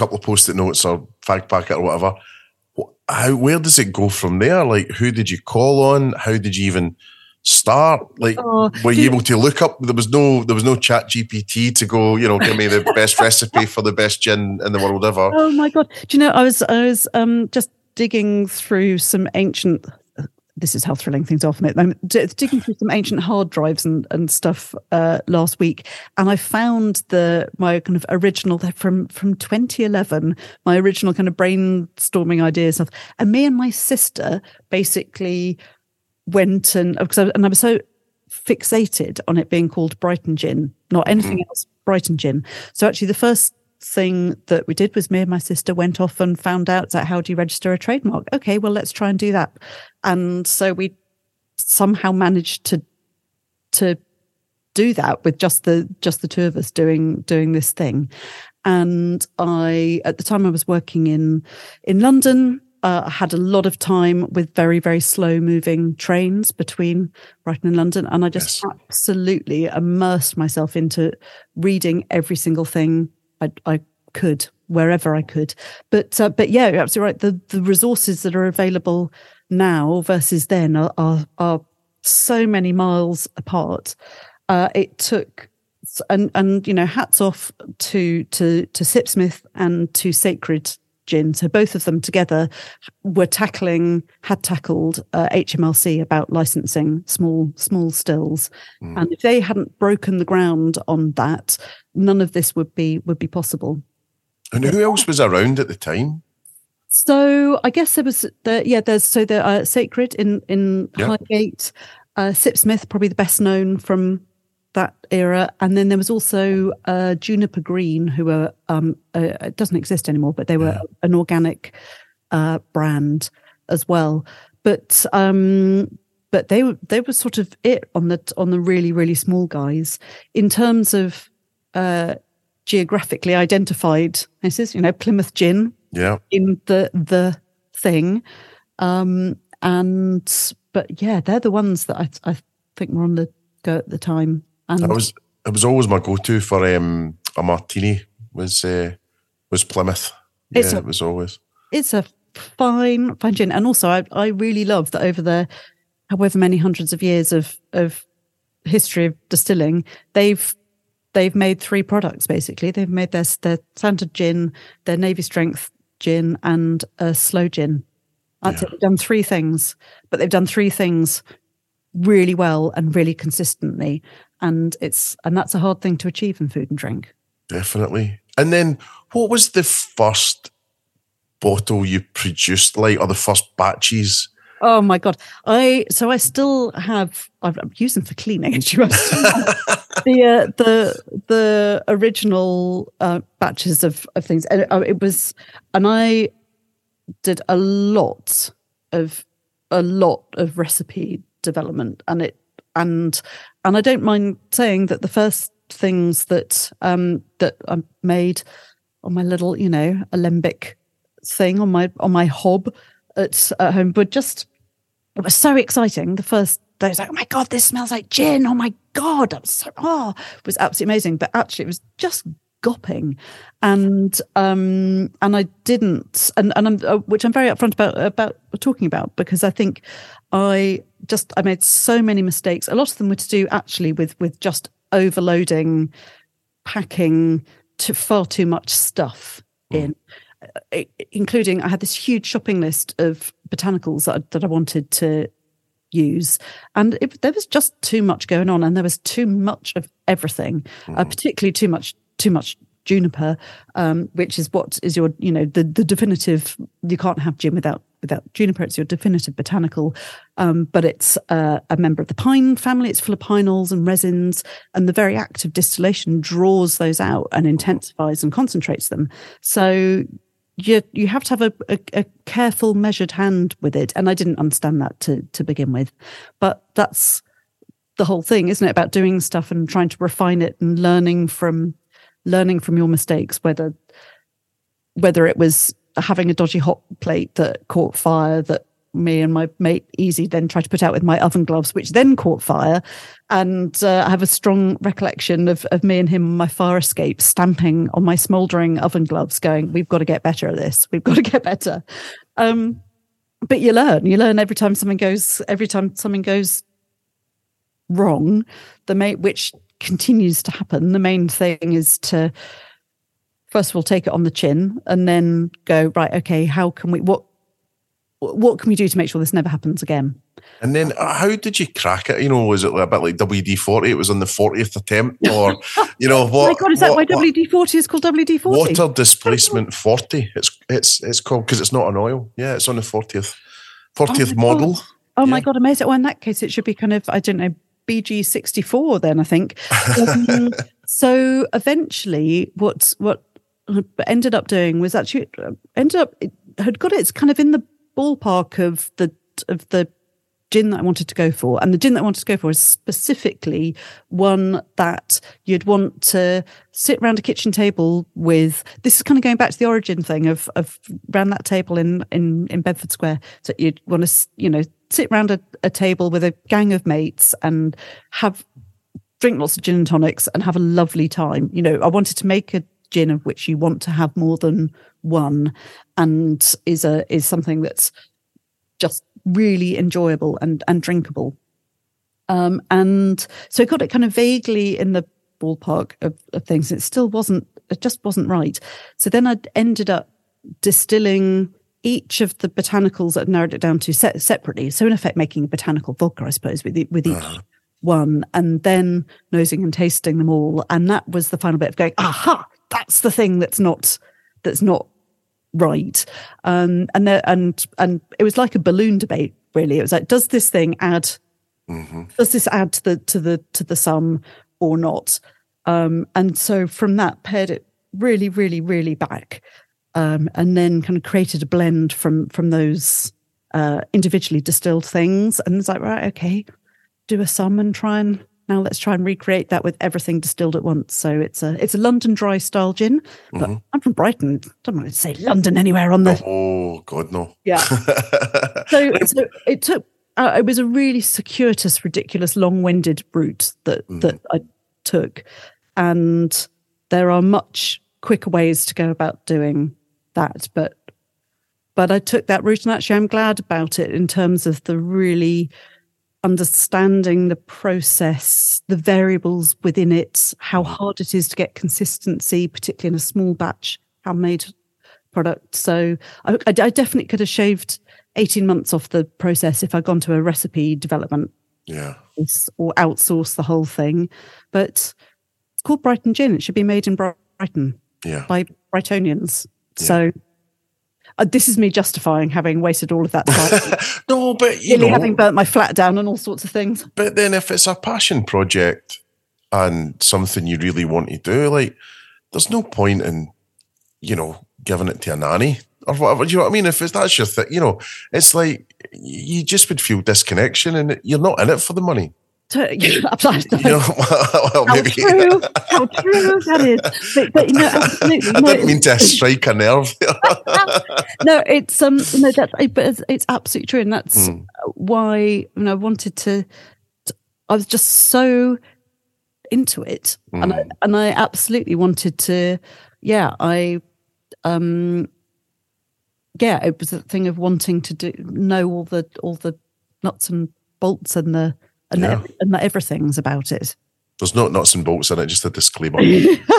couple of post-it notes or fag packet or whatever. How, where does it go from there? Like, who did you call on? How did you even start? Like, oh, were you able to look up? There was no, there was no Chat G P T to go, you know, give me the best recipe for the best gin in the world ever. Oh my God! Do you know? I was, I was um, just digging through some ancient. This is how thrilling things are for me at the moment. D- digging through some ancient hard drives and, and stuff uh, last week, and I found the my kind of original from from twenty eleven, my original kind of brainstorming ideas of, and me and my sister basically went and because I, and I was so fixated on it being called Brighton Gin, not anything mm-hmm. else, Brighton Gin. So actually, the first thing that we did was me and my sister went off and found out that how do you register a trademark? Okay, well, let's try and do that. And so we somehow managed to to do that with just the just the two of us doing doing this thing. And I, at the time I was working in in London, uh, I had a lot of time with very, very slow moving trains between Brighton and London. And I just yes. absolutely immersed myself into reading every single thing I, I could wherever I could. But uh, but yeah, you're absolutely right. The the resources that are available now versus then are are, are so many miles apart. Uh, it took, and and you know, hats off to to to Sipsmith and to Sacred Gin. So both of them together were tackling, had tackled uh, H M R C about licensing small small stills, mm. and if they hadn't broken the ground on that, none of this would be would be possible. And who else was around at the time? So I guess there was the yeah. There's so the uh, Sacred in in yeah. Highgate, uh, Sipsmith probably the best known from that era, and then there was also uh, Juniper Green, who were um, uh, it doesn't exist anymore, but they were yeah. an organic uh, brand as well. But um, but they were they were sort of it on the on the really really small guys in terms of uh, geographically identified. This is you know Plymouth Gin, yeah, in the the thing, um, and but yeah, they're the ones that I, I think were on the go at the time. And that was it was always my go-to for um, a martini was uh, was Plymouth. Yeah, it's a, it was always. It's a fine, fine gin, and also I, I really love that over the however many hundreds of years of of history of distilling, they've they've made three products basically. They've made their their standard gin, their navy strength gin, and a slow gin. That's yeah. it. They've done three things, but they've done three things really well and really consistently. And it's and that's a hard thing to achieve in food and drink. Definitely. And then what was the first bottle you produced, like, or the first batches? Oh, my God. I So I still have, I've, I'm using them for cleaning. As you asked. the, uh, the the original uh, batches of, of things. And it, it was, and I did a lot of, a lot of recipe development, and it, And and I don't mind saying that the first things that um, that I made on my little, you know, alembic thing on my on my hob at, at home, but just it was so exciting. The first day I was like, oh my God, this smells like gin. Oh my God, I'm so oh, it was absolutely amazing. But actually, it was just gopping, and um, and I didn't, and and I'm uh, which I'm very upfront about about talking about, because I think I. Just, I made so many mistakes. A lot of them were to do actually with with just overloading, packing to far too much stuff in, mm. including I had this huge shopping list of botanicals that I, that I wanted to use, and it, there was just too much going on, and there was too much of everything, mm. uh, particularly too much too much juniper, um, which is what is your you know the the definitive. You can't have gin without. Without juniper, it's your definitive botanical, um, but it's uh, a member of the pine family. It's full of pinols and resins, and the very act of distillation draws those out and intensifies and concentrates them. So you you have to have a, a, a careful, measured hand with it. And I didn't understand that to to begin with, but that's the whole thing, isn't it? About doing stuff and trying to refine it and learning from learning from your mistakes, whether whether it was. Having a dodgy hot plate that caught fire that me and my mate Easy then tried to put out with my oven gloves, which then caught fire. And uh, I have a strong recollection of, of me and him on my fire escape stamping on my smouldering oven gloves going, we've got to get better at this. We've got to get better. Um, but you learn, you learn every time something goes, every time something goes wrong, the main, which continues to happen. The main thing is to, first of all, take it on the chin, and then go right. Okay, how can we? What what can we do to make sure this never happens again? And then, how did you crack it? You know, was it a bit like W D forty? It was on the fortieth attempt, or you know what? Oh my God, is that why W D forty is called W D forty? Water displacement forty. It's it's it's called because it's not an oil. Yeah, it's on the fortieth fortieth model. Oh my God, amazing! Well, in that case, it should be kind of I don't know. B G sixty-four then I think. Um, so eventually what what ended up doing was actually ended up it had got it's kind of in the ballpark of the of the gin that I wanted to go for, and the gin that I wanted to go for is specifically one that you'd want to sit around a kitchen table with. This is kind of going back to the origin thing of of round that table in in in Bedford Square. So you'd want to you know sit around a, a table with a gang of mates and have drink lots of gin and tonics and have a lovely time. You know, I wanted to make a gin of which you want to have more than one, and is a is something that's just really enjoyable and, and drinkable. Um, and so it got it kind of vaguely in the ballpark of, of things. It still wasn't, it just wasn't right. So then I ended up distilling each of the botanicals that narrowed it down to se- separately. So in effect, making botanical vodka, I suppose, with, the, with each uh. one, and then nosing and tasting them all. And that was the final bit of going, aha, that's the thing that's not, that's not right. Um, and there, and, and it was like a balloon debate, really. It was like, does this thing add, mm-hmm. does this add to the, to the, to the sum or not? Um, and so from that, paired it really, really, really back. Um, and then kind of created a blend from from those uh, individually distilled things. And it's like, right, okay, do a sum and try and, now let's try and recreate that with everything distilled at once. So it's a it's a London dry style gin, but mm-hmm. I'm from Brighton. Don't want to say London anywhere on the... Oh, God, no. Yeah. so, so it took, uh, it was a really circuitous, ridiculous, long-winded route that, mm. that I took. And there are much quicker ways to go about doing that, but but I took that route, and actually I'm glad about it in terms of the really understanding the process, the variables within it, how hard it is to get consistency, particularly in a small batch handmade product. So I, I definitely could have shaved eighteen months off the process if I'd gone to a recipe development yeah. or outsourced the whole thing. But it's called Brighton Gin. It should be made in Brighton. Yeah. By Brightonians. Yeah. So uh, this is me justifying having wasted all of that time. No, but you really know, having burnt my flat down and all sorts of things. But then if it's a passion project and something you really want to do, like there's no point in, you know, giving it to a nanny or whatever. Do you know what I mean? If it's that's your thing, you know, it's like you just would feel disconnection, and you're not in it for the money. To, you know, you know, well, how, maybe. True, how true that is. But, but, you know, absolutely, I no, didn't mean to strike a nerve. no, it's um, no, that's but it's, it's absolutely true, and that's mm. why you know, I wanted to, to. I was just so into it, mm. and I, and I absolutely wanted to. Yeah, I, um, yeah, it was a thing of wanting to do know all the all the nuts and bolts and the. And, yeah. every, and everything's about it. There's no nuts and bolts in it, just a disclaimer. to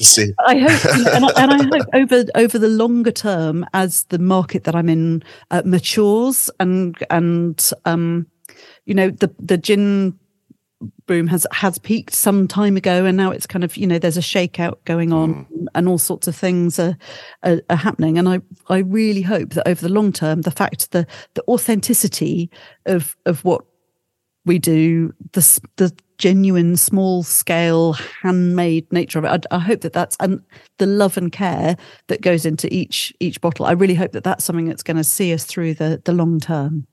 say. I hope, you know, and, I, and I hope over over the longer term, as the market that I'm in uh, matures, and and um, you know, the the gin boom has has peaked some time ago, and now it's kind of, you know, there's a shakeout going on, mm. and all sorts of things are, are are happening. And I I really hope that over the long term, the fact the the authenticity of of what we do, the the genuine small scale handmade nature of it. I, I hope that that's and um, the love and care that goes into each each bottle. I really hope that that's something that's going to see us through the the long term.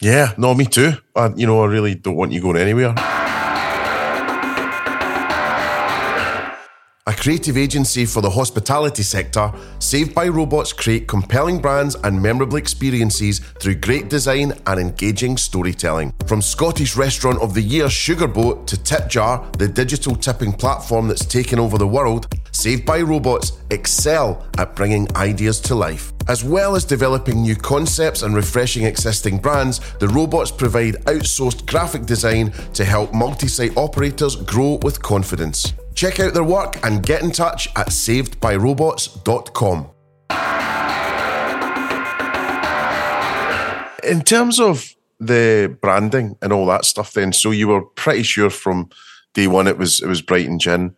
Yeah, no, me too. I, you know, I really don't want you going anywhere. A creative agency for the hospitality sector, Save by Robots create compelling brands and memorable experiences through great design and engaging storytelling. From Scottish Restaurant of the Year Sugar Boat to Tipjar, the digital tipping platform that's taken over the world, Save by Robots excel at bringing ideas to life. As well as developing new concepts and refreshing existing brands, the robots provide outsourced graphic design to help multi-site operators grow with confidence. Check out their work and get in touch at saved by robots dot com. In terms of the branding and all that stuff then, so you were pretty sure from day one it was it was Brighton Gin.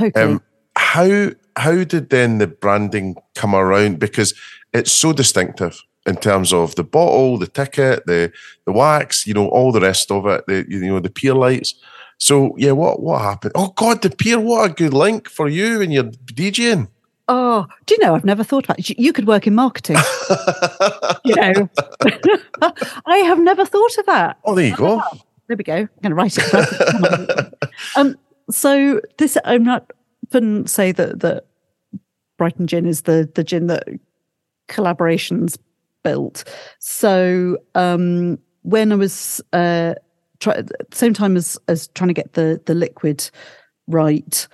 Okay. Um, how, how did then the branding come around? Because it's so distinctive in terms of the bottle, the ticket, the, the wax, you know, all the rest of it, the you know, the pier lights. So, yeah, what what happened? Oh, God, the pier, what a good link for you and your DJing. Oh, do you know, I've never thought about it. You could work in marketing. You know. I have never thought of that. Oh, there you go. Oh, there we go. I'm going to write it. um, so this, I'm not, couldn't say that, that Brighton Gin is the, the gin that collaborations built. So um, when I was... Uh, Try, at the same time as, as trying to get the, the liquid right.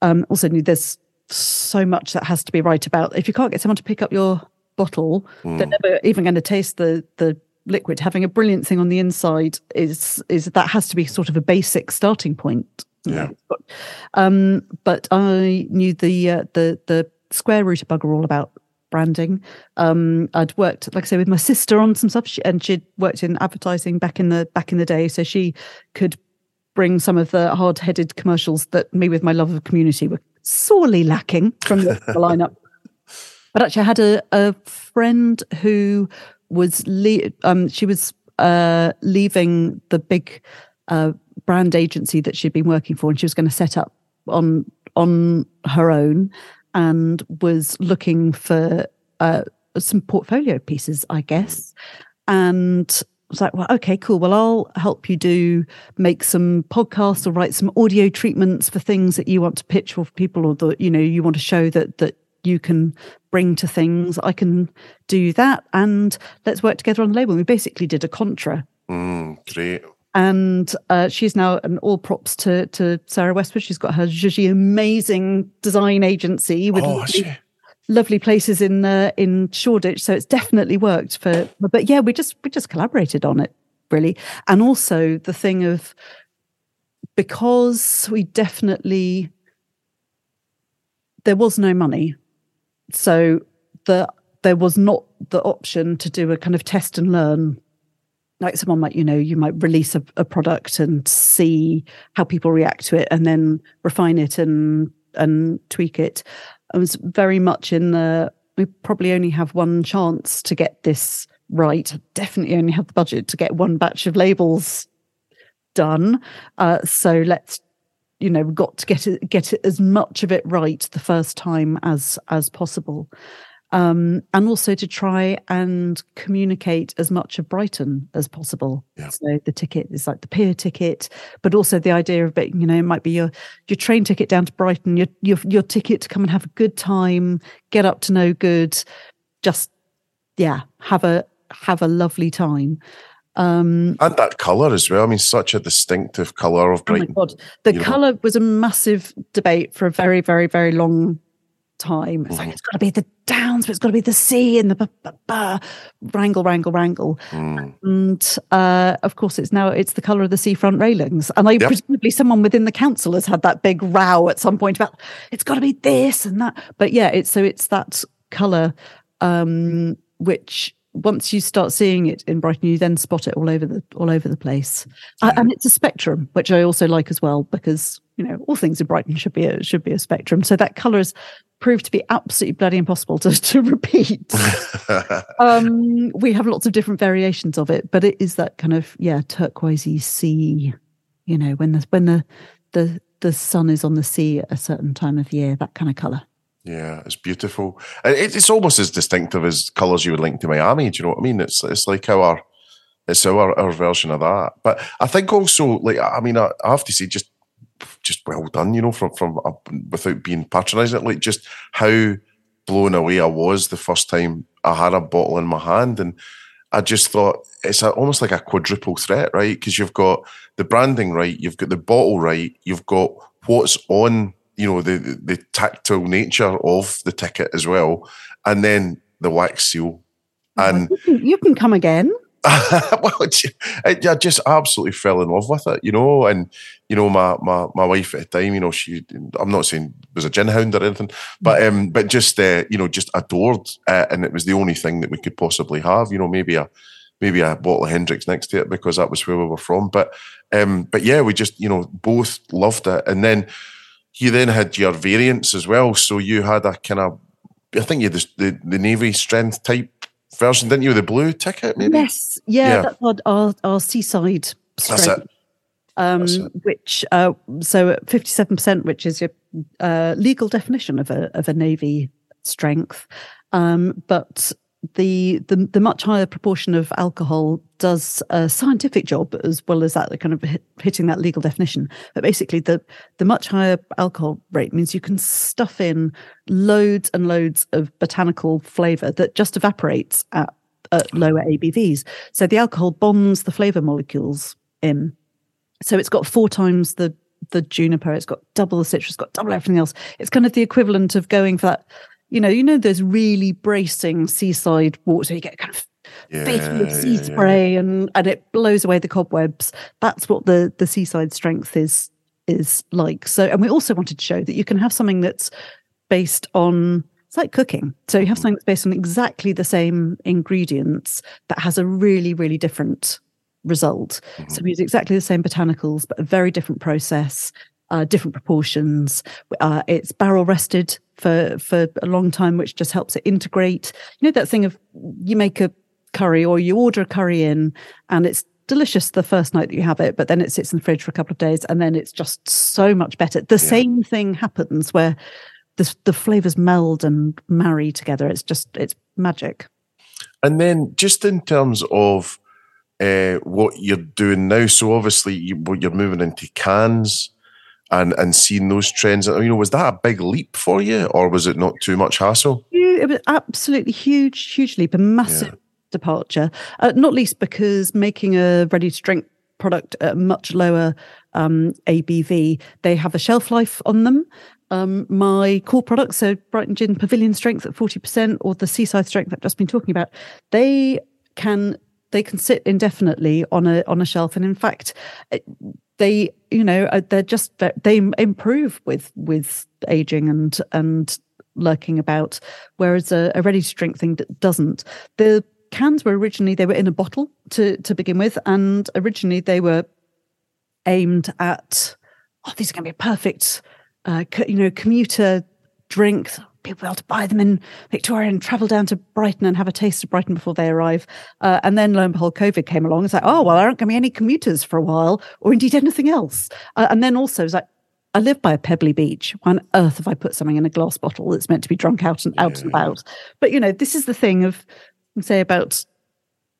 Um, also, there's so much that has to be right about. If you can't get someone to pick up your bottle, mm. they're never even going to taste the the liquid. Having a brilliant thing on the inside is is that has to be sort of a basic starting point. Yeah. Um, but I knew the uh, the the square root of bugger all about branding. Um, I'd worked, like I say, with my sister on some stuff, and she'd worked in advertising back in the back in the day, so she could bring some of the hard-headed commercials that me, with my love of community, were sorely lacking from the, the lineup. But actually, I had a, a friend who was le- um, she was uh, leaving the big uh, brand agency that she'd been working for, and she was going to set up on on her own, and was looking for uh, some portfolio pieces, I guess, and. I was like, well, okay, cool. Well, I'll help you do, make some podcasts or write some audio treatments for things that you want to pitch for people, or that, you know, you want to show that that you can bring to things. I can do that, and let's work together on the label. And we basically did a contra. Mm, great. And uh, she's now, an all props to to Sarah Westwood. She's got her Gigi amazing design agency with oh, she- lovely places in uh, in Shoreditch, so it's definitely worked for. But yeah, we just we just collaborated on it, really. And also the thing of, because we definitely there was no money, so the there was not the option to do a kind of test and learn. Like someone might, you know, you might release a, a product and see how people react to it, and then refine it and and tweak it. I was very much in the, we probably only have one chance to get this right. Definitely only have the budget to get one batch of labels done. Uh, so let's, you know, we've got to get it, get it, as much of it right the first time as as possible. Um, and also to try and communicate as much of Brighton as possible. Yeah. So the ticket is like the pier ticket, but also the idea of, you know, it might be your your train ticket down to Brighton, your your your ticket to come and have a good time, get up to no good, just yeah, have a have a lovely time. Um, and that colour as well. I mean, such a distinctive colour of Brighton. Oh my God, the colour know. was a massive debate for a very, very, very long time. It's like, it's got to be the downs, but it's got to be the sea and the bah, bah, bah. wrangle, wrangle, wrangle. Mm. And uh, of course, it's now it's the colour of the seafront railings. And I yep. presumably someone within the council has had that big row at some point about it's got to be this and that. But yeah, it's so it's that colour um, which once you start seeing it in Brighton, you then spot it all over the all over the place. Mm. Uh, and it's a spectrum, which I also like as well, because you know all things in Brighton should be a, should be a spectrum. So that colour is. Proved to be absolutely bloody impossible to, to repeat. um, we have lots of different variations of it, but it is that kind of yeah turquoisey sea. You know, when the when the the the sun is on the sea at a certain time of year, that kind of colour. Yeah, it's beautiful. It, it's almost as distinctive as colours you would link to Miami. Do you know what I mean? It's it's like our it's our our version of that. But I think also, like I mean, I, I have to say just. Just well done, you know, from from uh, without being patronising, like just how blown away I was the first time I had a bottle in my hand, and I just thought it's a, almost like a quadruple threat, right? Because you've got the branding right, you've got the bottle right, you've got what's on, you know, the the, the tactile nature of the ticket as well, and then the wax seal. And you can, you can come again. Well, I just absolutely fell in love with it, you know, and, you know, my, my, my wife at the time, you know, she, I'm not saying was a gin hound or anything, but, um, but just, uh, you know, just adored it, and it was the only thing that we could possibly have, you know, maybe a, maybe a bottle of Hendrix next to it because that was where we were from. But, um, but yeah, we just, you know, both loved it. And then you then had your variants as well. So you had a kind of, I think you had the, the, the Navy strength type version, didn't you? The blue ticket, maybe? Yes, yeah, yeah. That's our, our, our seaside strength. That's it. Um, that's it. Which, uh, so fifty-seven percent, which is your uh, legal definition of a of a Navy strength, um, but the, the the much higher proportion of alcohol does a scientific job as well as that kind of hit, hitting that legal definition. But basically, the the much higher alcohol rate means you can stuff in loads and loads of botanical flavour that just evaporates at, at lower A B Vs. So the alcohol bonds the flavour molecules in. So it's got four times the the juniper, it's got double the citrus, it's got double everything else. It's kind of the equivalent of going for that, you know, you know, those really bracing seaside walks where you get kind of yeah, faithful sea yeah, spray yeah. and and it blows away the cobwebs. That's what the the seaside strength is is like. So, and we also wanted to show that you can have something that's based on, it's like cooking. So you have something that's based on exactly the same ingredients but has a really, really different result. Mm-hmm. So we use exactly the same botanicals, but a very different process, uh, different proportions. Uh, it's barrel rested for, for a long time, which just helps it integrate. You know, that thing of you make a curry or you order a curry in and it's delicious the first night that you have it, but then it sits in the fridge for a couple of days and then it's just so much better. The yeah. same thing happens where the, the flavors meld and marry together. It's just, it's magic. And then just in terms of uh, what you're doing now, so obviously you, you're moving into cans and, and seeing those trends. You know, was that a big leap for you or was it not too much hassle? It was absolutely huge, huge leap, a massive yeah. departure, uh, not least because making a ready-to-drink product at much lower um, A B V, they have a shelf life on them. Um, my core products, so Brighton Gin Pavilion Strength at forty percent or the Seaside Strength I've just been talking about, they can they can sit indefinitely on a on a shelf, and in fact, they you know they're just they improve with with aging and and lurking about, whereas a, a ready-to-drink thing doesn't. The cans were originally, they were in a bottle to to begin with, and originally they were aimed at, oh, these are going to be a perfect, uh, co- you know, commuter drink. People will be able to buy them in Victoria and travel down to Brighton and have a taste of Brighton before they arrive. Uh, and then lo and behold, COVID came along. It's like, oh, well, there aren't going to be any commuters for a while, or indeed anything else. Uh, and then also it's like, I live by a pebbly beach. Why on earth have I put something in a glass bottle that's meant to be drunk out and yeah. out and about? But, you know, this is the thing of, say about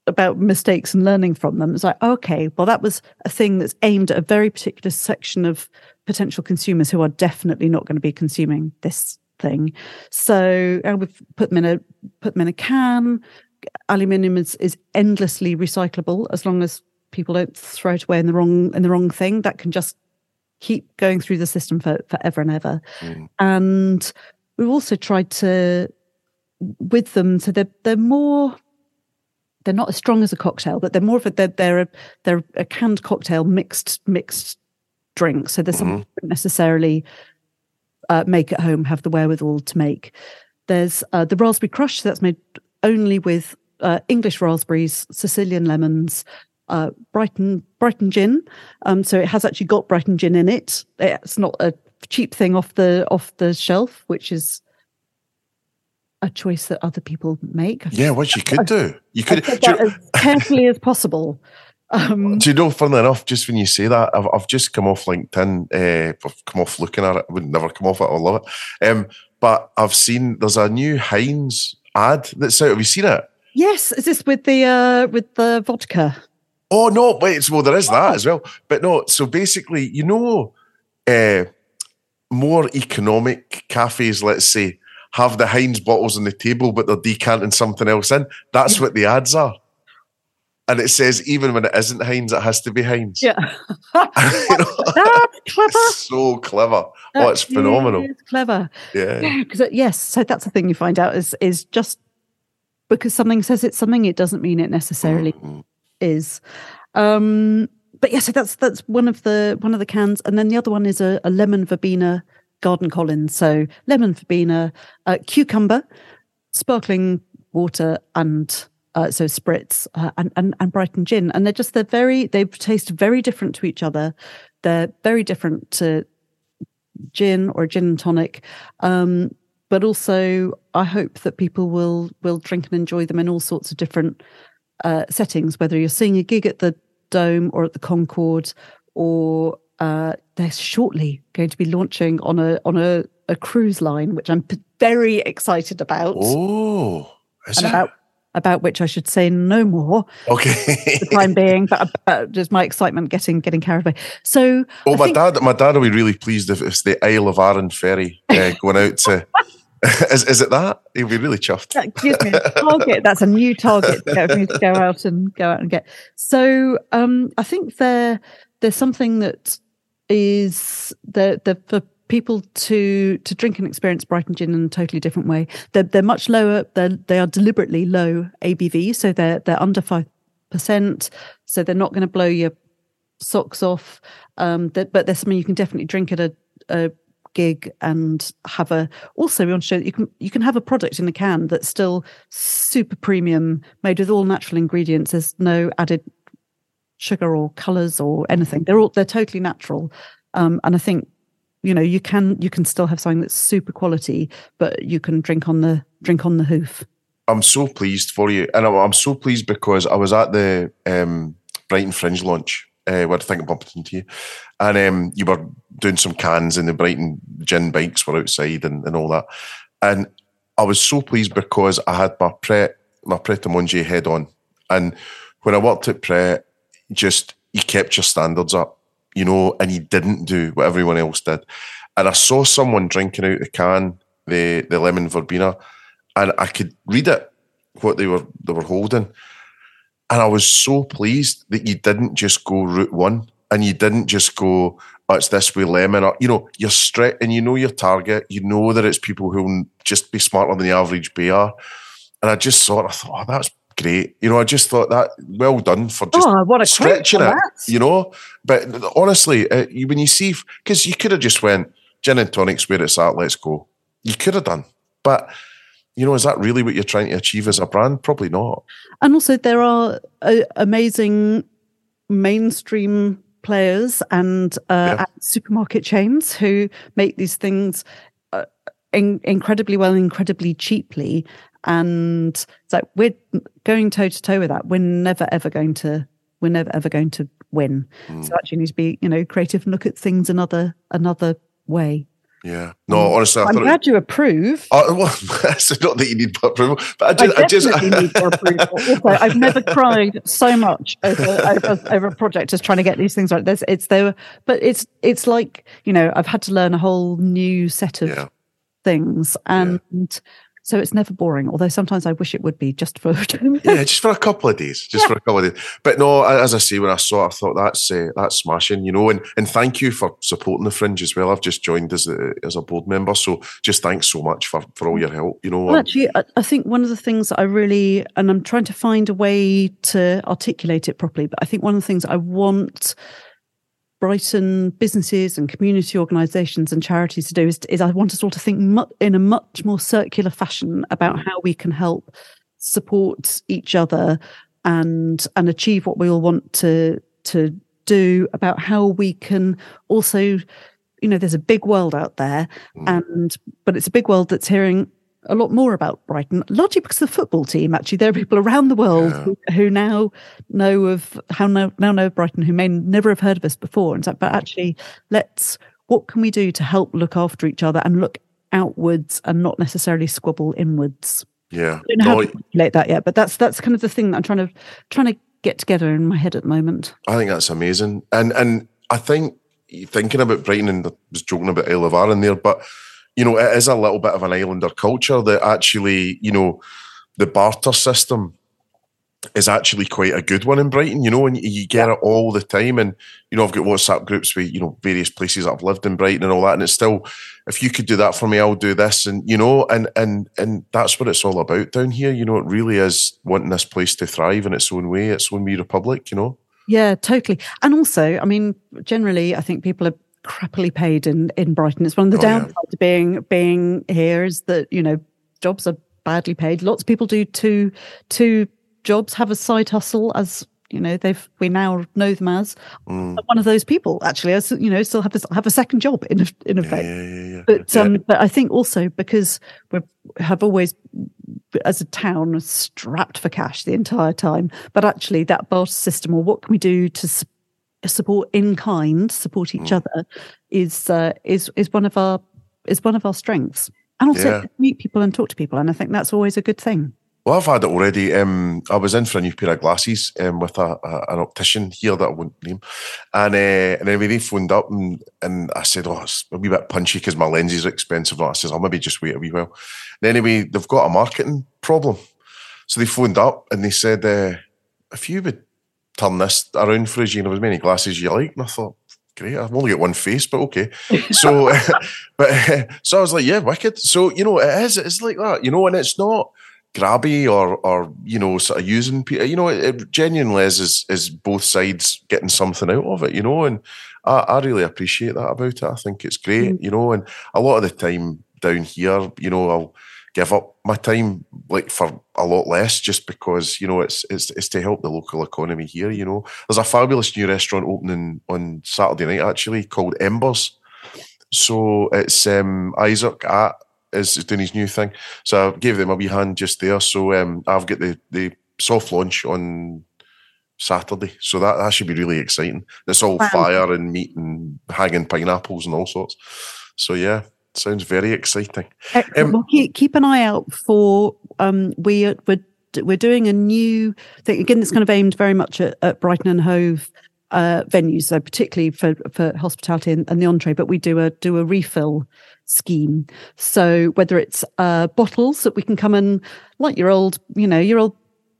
about mistakes and learning from them. It's like, okay, well, that was a thing that's aimed at a very particular section of potential consumers who are definitely not going to be consuming this thing. So and we've put them in a put them in a can. Aluminium is, is endlessly recyclable as long as people don't throw it away in the wrong in the wrong thing. That can just keep going through the system for forever and ever. Mm. And we've also tried to with them, so they're they're more they're not as strong as a cocktail, but they're more of a they're they're a, they're a canned cocktail mixed mixed drink. So there's mm-hmm. something you don't necessarily uh, make at home, have the wherewithal to make. There's uh, the raspberry crush, so that's made only with uh, English raspberries, Sicilian lemons, uh, Brighton Brighton gin. Um, so it has actually got Brighton gin in it. It's not a cheap thing off the off the shelf, which is a choice that other people make. Yeah, what you could do. You could do that you, as carefully as possible. Um, do you know, funnily enough, just when you say that, I've, I've just come off LinkedIn. Uh, I've come off looking at it. I would never come off it. I love it. Um, but I've seen there's a new Heinz ad that's out. Have you seen it? Yes. Is this with the uh, with the vodka? Oh, no. Wait, well, there is that oh. as well. But no, so basically, you know, uh, more economic cafes, let's say, have the Heinz bottles on the table, but they're decanting something else in. That's what the ads are. And it says, even when it isn't Heinz, it has to be Heinz. Yeah. You know, that's clever. It's so clever. That oh, it's phenomenal. It's clever. Yeah. Yeah. Because yes, so that's the thing you find out is, is just because something says it's something, it doesn't mean it necessarily mm-hmm. is. Um, but yeah, so that's, that's one of the, one of the cans. And then the other one is a, a lemon verbena garden Collins, so lemon verbena, uh, cucumber, sparkling water, and uh, so spritz uh, and, and and Brighton gin, and they're just they're very they taste very different to each other. They're very different to gin or gin and tonic, um, but also I hope that people will will drink and enjoy them in all sorts of different uh, settings. Whether you're seeing a gig at the Dome or at the Concord, or Uh, they're shortly going to be launching on a on a, a cruise line, which I'm p- very excited about. Oh, is and it? about about which I should say no more. Okay, for the time being, but about just my excitement getting getting carried away. So, oh, I my think- dad, my dad will be really pleased if it's the Isle of Arran ferry uh, going out to. Is is it that? He'll be really chuffed. That gives me a target. That's a new target for me to go out and go out and get. So, um, I think there there's something that is the the for people to to drink and experience Brighton gin in a totally different way. They're they're much lower. They they are deliberately low A B V, so they're they're under five percent. So they're not going to blow your socks off. Um, that, but there's something you can definitely drink at a, a gig and have a. Also, we want to show that you can you can have a product in a can that's still super premium, made with all natural ingredients. There's no added sugar or colours or anything. They're all they're totally natural, um, and I think you know you can you can still have something that's super quality, but you can drink on the drink on the hoof. I'm so pleased for you, and I'm so pleased because I was at the um, Brighton Fringe launch. Uh, where I think I bumped into you, and um, you were doing some cans and the Brighton gin bikes were outside and, and all that, and I was so pleased because I had my Pret my Pret a Manger head on, and when I worked at Pret, just you kept your standards up, you know, and you didn't do what everyone else did, and I saw someone drinking out the can the the lemon verbena, and I could read it what they were they were holding. And I was so pleased that you didn't just go route one and you didn't just go, oh, it's this with lemon. Or, you know, you're straight and you know your target. You know that it's people who will just be smarter than the average beer. And I just saw it. I thought, oh, that's great. You know, I just thought that, well done for just oh, what a stretching it, you know. But honestly, uh, when you see, because you could have just went, gin and tonic's where it's at, let's go. You could have done. But you know, is that really what you're trying to achieve as a brand? Probably not. And also there are uh, amazing mainstream players and uh, yeah. supermarket chains who make these things uh, in- incredibly well, incredibly cheaply. And it's like, we're going toe to toe with that. We're never, ever going to, we're never, ever going to win. Mm. So actually you need to be, you know, creative and look at things another, another way. Yeah. No, honestly, I I'm thought glad it, you approve. I, well, it's not that you need my approval, but I, just, I definitely I just, need your approval. Also, I've never cried so much over, over, over a project just trying to get these things right. There's, it's there, but it's it's like you know I've had to learn a whole new set of yeah. things, and yeah. so it's never boring. Although sometimes I wish it would be just for yeah, just for a couple of days, just yeah. for a couple of days. But no, as I say, when I saw it, I thought that's uh, that's smashing, you know. And and thank you for supporting the Fringe as well. I've just joined as a, as a board member, so just thanks so much for, for all your help, you know. Well, actually, I, I think one of the things that I really and I'm trying to find a way to articulate it properly, but I think one of the things I want Brighton businesses and community organisations and charities to do is, is I want us all to think mu- in a much more circular fashion about how we can help support each other and and achieve what we all want to to do, about how we can also, you know, there's a big world out there, and but it's a big world that's hearing a lot more about Brighton, largely because of the football team. Actually, there are people around the world yeah. who, who now know of how now, now know of Brighton who may never have heard of us before. And so, but actually, let's what can we do to help look after each other and look outwards and not necessarily squabble inwards? Yeah, I don't know no, how to articulate that yet, but that's that's kind of the thing that I'm trying to trying to get together in my head at the moment. I think that's amazing, and and I think thinking about Brighton, and I was joking about Isle of Ar in there, but you know, it is a little bit of an islander culture that actually, you know, the barter system is actually quite a good one in Brighton, you know, and you get it all the time. And, you know, I've got WhatsApp groups with, you know, various places I've lived in Brighton and all that. And it's still, if you could do that for me, I'll do this. And, you know, and and and that's what it's all about down here. You know, it really is wanting this place to thrive in its own way, its own wee republic, you know. Yeah, totally. And also, I mean, generally, I think people are crappily paid in, in Brighton. It's one of the oh, downsides yeah. of being being here is that, you know, jobs are badly paid. Lots of people do two two jobs, have a side hustle, as you know, they've we now know them as mm. one of those people. Actually, I you know still have this have a second job in in effect. Yeah, yeah, yeah, yeah. But yeah. um, but I think also because we have always as a town strapped for cash the entire time. But actually, that barter system, or what can we do to support support in kind, support each mm. other, is uh, is is one of our is one of our strengths. And also yeah. meet people and talk to people, and I think that's always a good thing. Well, I've had it already. Um, I was in for a new pair of glasses um, with a, a, an optician here that I won't name, and uh, and anyway they phoned up and, and I said, oh, it's a wee bit punchy because my lenses are expensive. And I says, I'll maybe just wait a wee while. And anyway, they've got a marketing problem, so they phoned up and they said, uh, if you would turn this around for us, you can have as many glasses as you like. And I thought, great, I've only got one face, but okay. So, but so I was like, yeah, wicked. So, you know, it is, it's like that, you know, and it's not grabby or, or you know, sort of using people, you know, it, it genuinely is, is, is both sides getting something out of it, you know, and I, I really appreciate that about it. I think it's great, mm-hmm. you know, and a lot of the time down here, you know, I'll give up my time like for a lot less just because, you know, it's it's it's to help the local economy here, you know. There's a fabulous new restaurant opening on Saturday night actually called Embers. So it's um, Isaac at is doing his new thing. So I gave them a wee hand just there. So um, I've got the, the soft launch on Saturday. So that, that should be really exciting. It's all wow. fire and meat and hanging pineapples and all sorts. So yeah. Sounds very exciting. Um, well, keep, keep an eye out for um, we are, we're we're doing a new thing again. That's kind of aimed very much at, at Brighton and Hove uh, venues, so particularly for, for hospitality and, and the entree. But we do a do a refill scheme. So whether it's uh, bottles that we can come and like your old, you know, your old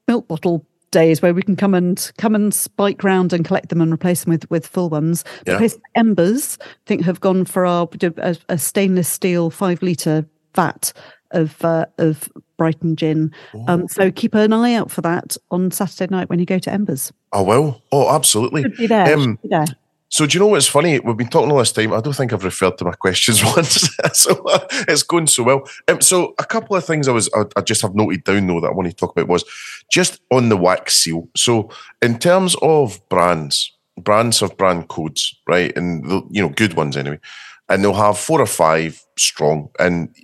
milk bottle days where we can come and come and spike round and collect them and replace them with, with full ones. Yeah. Places like Embers, I think, have gone for our a, a stainless steel five litre vat of uh, of Brighton gin. Um, so keep an eye out for that on Saturday night when you go to Embers. I will. Oh, absolutely. Should be there. Um, Should be there. So do you know what's funny? We've been talking all this time. I don't think I've referred to my questions once. So uh, it's going so well. Um, so a couple of things I was I, I just have noted down though that I want to talk about was just on the wax seal. So in terms of brands, brands have brand codes, right? And the, you know, good ones anyway. And they'll have four or five strong. And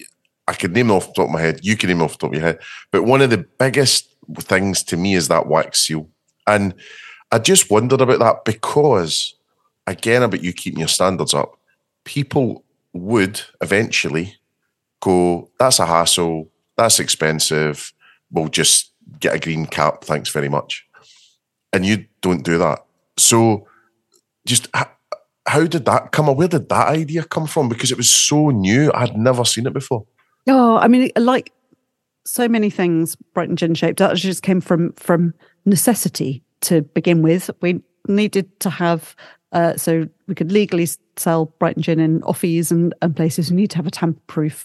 I could name them off the top of my head. You can name them off the top of your head. But one of the biggest things to me is that wax seal. And I just wondered about that because... Again, about you keeping your standards up, people would eventually go, that's a hassle, that's expensive, we'll just get a green cap, thanks very much. And you don't do that. So just how did that come up? Where did that idea come from? Because it was so new, I'd never seen it before. Oh, I mean, like so many things, Brighton Gin shaped, that just came from from necessity to begin with. We needed to have... Uh, so we could legally sell Brighton Gin in offies and, and places who need to have a tamper-proof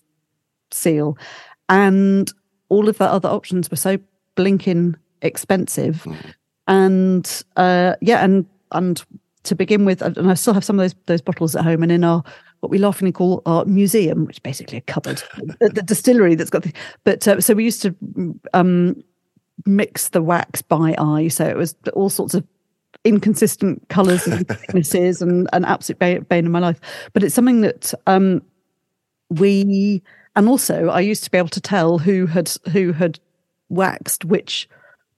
seal. And all of the other options were so blinking expensive. Mm. And uh, yeah, and and to begin with, and I still have some of those those bottles at home and in our, what we laughingly call our museum, which is basically a cupboard, the, the distillery that's got the... But uh, so we used to um, mix the wax by eye. So it was all sorts of inconsistent colours and thicknesses and an absolute bane of my life. But it's something that um, we, and also I used to be able to tell who had who had waxed which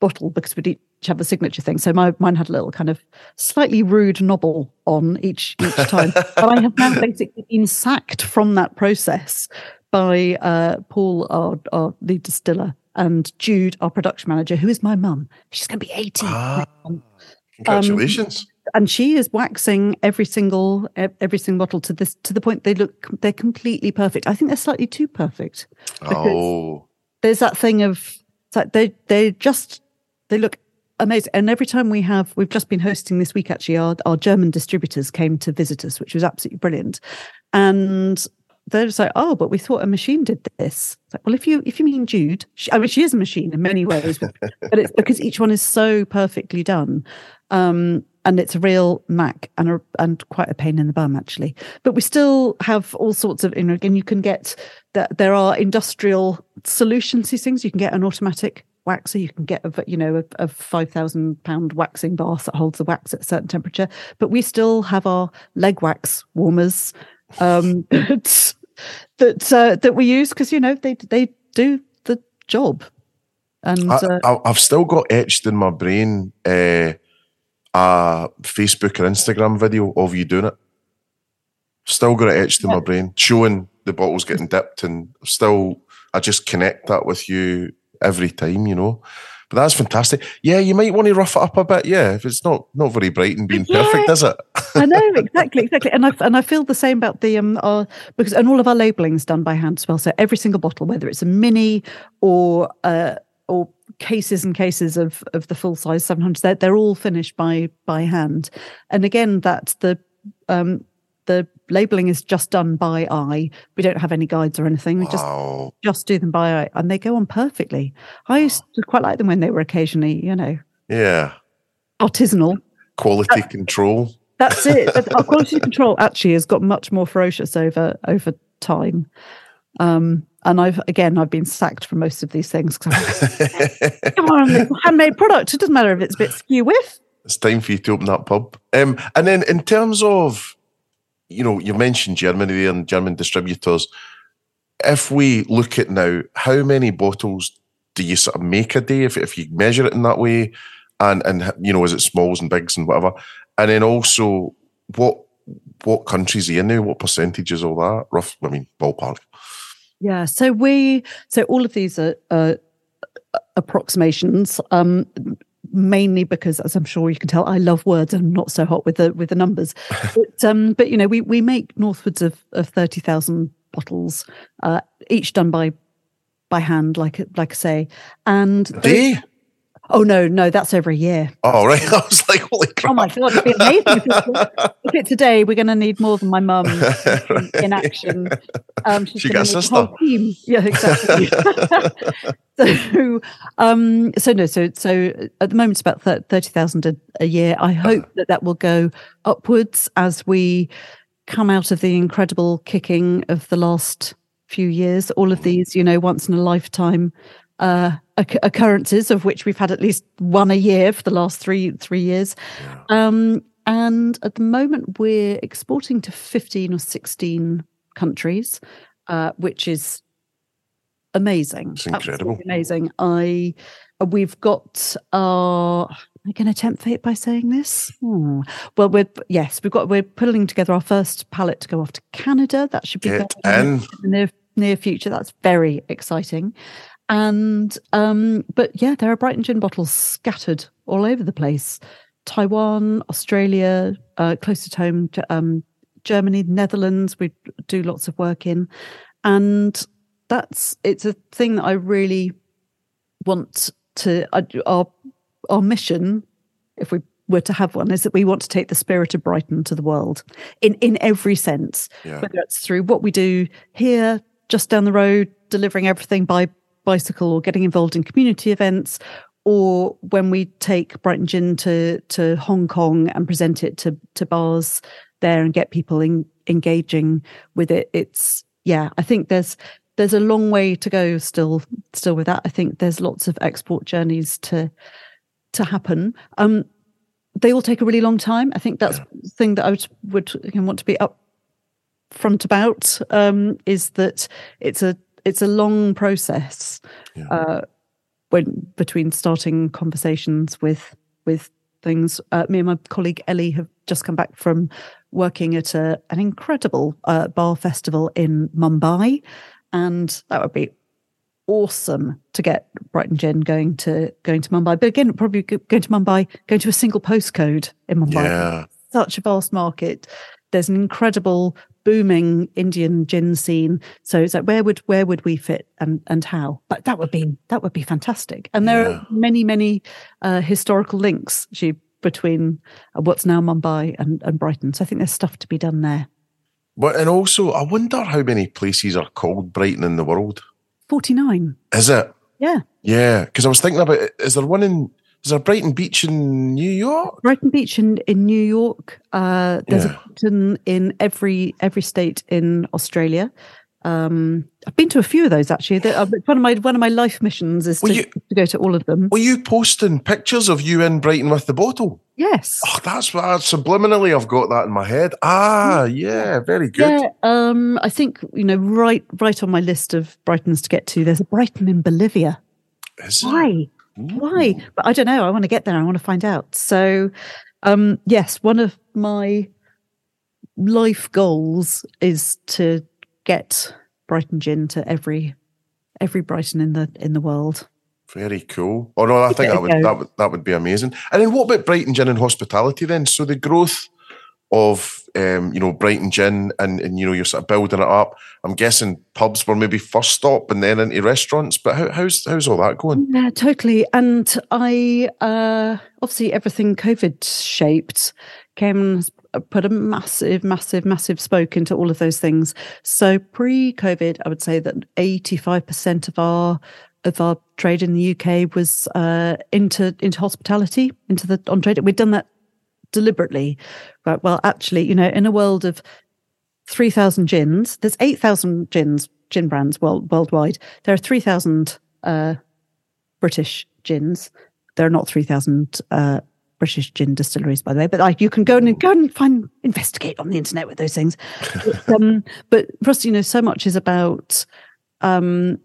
bottle because we'd each have a signature thing. So my mine had a little kind of slightly rude knobble on each each time. But I have now basically been sacked from that process by uh, Paul, our, our lead distiller, and Jude, our production manager, who is my mum. She's going to be eighty. Ah. Congratulations! Um, and she is waxing every single every single bottle to this to the point they look they're completely perfect. I think they're slightly too perfect. Oh, there's that thing of it's like they they just they look amazing. And every time we have we've just been hosting this week actually our our German distributors came to visit us, which was absolutely brilliant. And they're just like, oh, but we thought a machine did this. It's like, well, if you if you mean Jude, she, I mean she is a machine in many ways, but, but it's because each one is so perfectly done. Um, and it's a real knack and a, and quite a pain in the bum actually. But we still have all sorts of, you know, again, you can get that there are industrial solutions to these things. You can get an automatic waxer, you can get a you know a, a five thousand pound waxing bath that holds the wax at a certain temperature. But we still have our leg wax warmers um, that that, uh, that we use because you know they they do the job. And I, uh, I've still got etched in my brain. Uh, a Facebook or Instagram video of you doing it. Still got it etched in my brain, showing the bottles getting dipped and still, I just connect that with you every time, you know. But that's fantastic. Yeah, you might want to rough it up a bit, yeah, if it's not not very bright and being yeah. perfect, is it? I know, exactly, exactly. And I and I feel the same about the, um, our, because and all of our labelling's done by hand as well, so every single bottle, whether it's a mini or uh, or cases and cases of of the full size seven hundreds, they're, they're all finished by by hand. And again, that's the um, the labelling is just done by eye. We don't have any guides or anything. We wow. just just do them by eye, and they go on perfectly. I used to quite like them when they were occasionally, you know, yeah, artisanal. Quality uh, control. That's it. Our quality control actually has got much more ferocious over over time. Um, and I've again, I've been sacked for most of these things. Come on, handmade product. It doesn't matter if it's a bit skew with. It's time for you to open that pub. Um, and then in terms of, you know, you mentioned Germany there and German distributors. If we look at now, how many bottles do you sort of make a day if if you measure it in that way? And, and you know, is it smalls and bigs and whatever? And then also, what what countries are you in now? What percentage is all that? Rough, I mean, ballpark. Yeah, so we, so all of these are, are approximations, um, mainly because, as I'm sure you can tell, I love words and I'm not so hot with the with the numbers. but, um, but, you know, we, we make northwards of, of thirty thousand bottles, uh, each done by by hand, like like I say. And they, Oh, no, no, that's over a year. Oh, right. I was like, holy crap. Oh, my God, it'd be amazing. If it's today, we're going to need more than my mum right. in action. Um, she's she got a sister. The whole team. Yeah, exactly. so, um, so, no, so so at the moment, it's about thirty thousand a, a year. I hope that that will go upwards as we come out of the incredible kicking of the last few years. All of these, you know, once in a lifetime uh occurrences, of which we've had at least one a year for the last three three years. Yeah. Um, and at the moment, we're exporting to fifteen or sixteen countries, uh, which is amazing. It's incredible. Absolutely amazing. I, we've got our... Am I going to tempt fate by saying this? Hmm. Well, we're yes, we've got we're pulling together our first pallet to go off to Canada. That should be in the near, near future. That's very exciting. And, um, but yeah, there are Brighton Gin bottles scattered all over the place. Taiwan, Australia, uh, close to home, um, Germany, Netherlands, we do lots of work in. And that's, it's a thing that I really want to, uh, our, our mission, if we were to have one, is that we want to take the spirit of Brighton to the world in, in every sense, yeah. whether it's through what we do here, just down the road, delivering everything by bicycle, or getting involved in community events, or when we take Brighton Gin to to Hong Kong and present it to to bars there and get people in, engaging with it. It's yeah, I think there's there's a long way to go still still with that. I think there's lots of export journeys to to happen. Um, they all take a really long time. I think that's the thing that I would would want to be up front about, um, is that it's a It's a long process yeah. uh, when between starting conversations with with things. Uh, me and my colleague Ellie have just come back from working at a, an incredible uh, bar festival in Mumbai, and that would be awesome to get Brighton Gin going to going to Mumbai. But again, probably going to Mumbai, going to a single postcode in Mumbai. Yeah. Such a vast market. There's an incredible booming Indian gin scene, so it's like where would where would we fit and and how? But that would be that would be fantastic. And there yeah. are many many uh, historical links she, between what's now Mumbai and, and Brighton. So I think there's stuff to be done there. But and also, I wonder how many places are called Brighton in the world. forty-nine. Is it? Yeah. Yeah, because I was thinking about it. Is there one in? Is there Brighton Beach in New York? Brighton Beach in, in New York. Uh, there's yeah. a Brighton in every every state in Australia. Um, I've been to a few of those actually. One of my one of my life missions is to, you, to go to all of them. Were you posting pictures of you in Brighton with the bottle? Yes. Oh, that's what I, subliminally I've got that in my head. Ah, yeah, very good. Yeah, um, I think you know right right on my list of Brightons to get to. There's a Brighton in Bolivia. Is Why? It? Why? But I don't know. I want to get there. I want to find out. So, um, yes, one of my life goals is to get Brighton Gin to every every Brighton in the in the world. Very cool. Oh no, I think that would that would that would be amazing. And then what about Brighton Gin and hospitality then? So the growth of um, you know Brighton Gin and and you know you're sort of building it up. I'm guessing pubs were maybe first stop and then into restaurants. But how, how's how's all that going? Yeah, totally. And I uh, obviously everything COVID shaped came and put a massive, massive, massive spoke into all of those things. So pre-COVID, I would say that eighty-five percent of our of our trade in the U K was uh, into into hospitality, into the on-trade. We'd done that deliberately, right? Well, actually, you know, in a world of three thousand gins, there's eight thousand gins, gin brands world, worldwide. There are three thousand uh, British gins. There are not three thousand uh, British gin distilleries, by the way, but like you can go and go and find, investigate on the internet with those things. But, um, but for us, you know, so much is about um,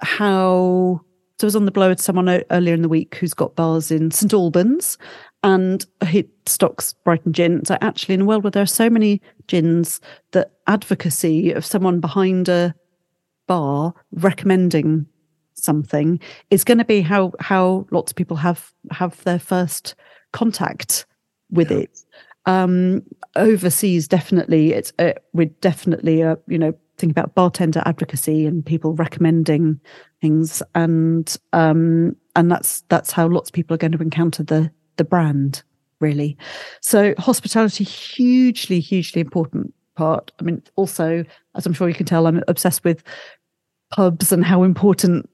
how. So I was on the blower to someone o- earlier in the week who's got bars in Saint Albans, and he stocks Brighton Gin. So actually, in a world where there are so many gins, the advocacy of someone behind a bar recommending something is going to be how how lots of people have have their first contact with yeah. it. Um, overseas, definitely, it's uh, we're definitely uh, you know think about bartender advocacy and people recommending things, and um, and that's that's how lots of people are going to encounter the the brand, really. So hospitality, hugely, hugely important part. I mean, also, as I'm sure you can tell, I'm obsessed with pubs and how important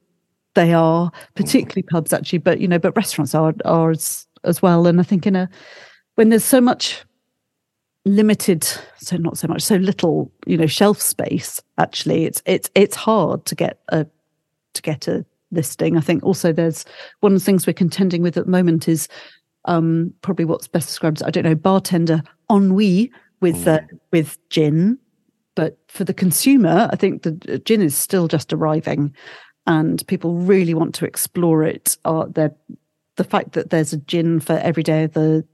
they are, particularly pubs actually, but you know, but restaurants are are as, as well. And I think in a when there's so much limited, so not so much, so little, you know, shelf space, actually, it's it's it's hard to get a to get a listing. I think also there's one of the things we're contending with at the moment is um, probably what's best described, I don't know, bartender ennui with uh, with gin. But for the consumer, I think the gin is still just arriving, and people really want to explore it. Uh, the fact that there's a gin for every day of the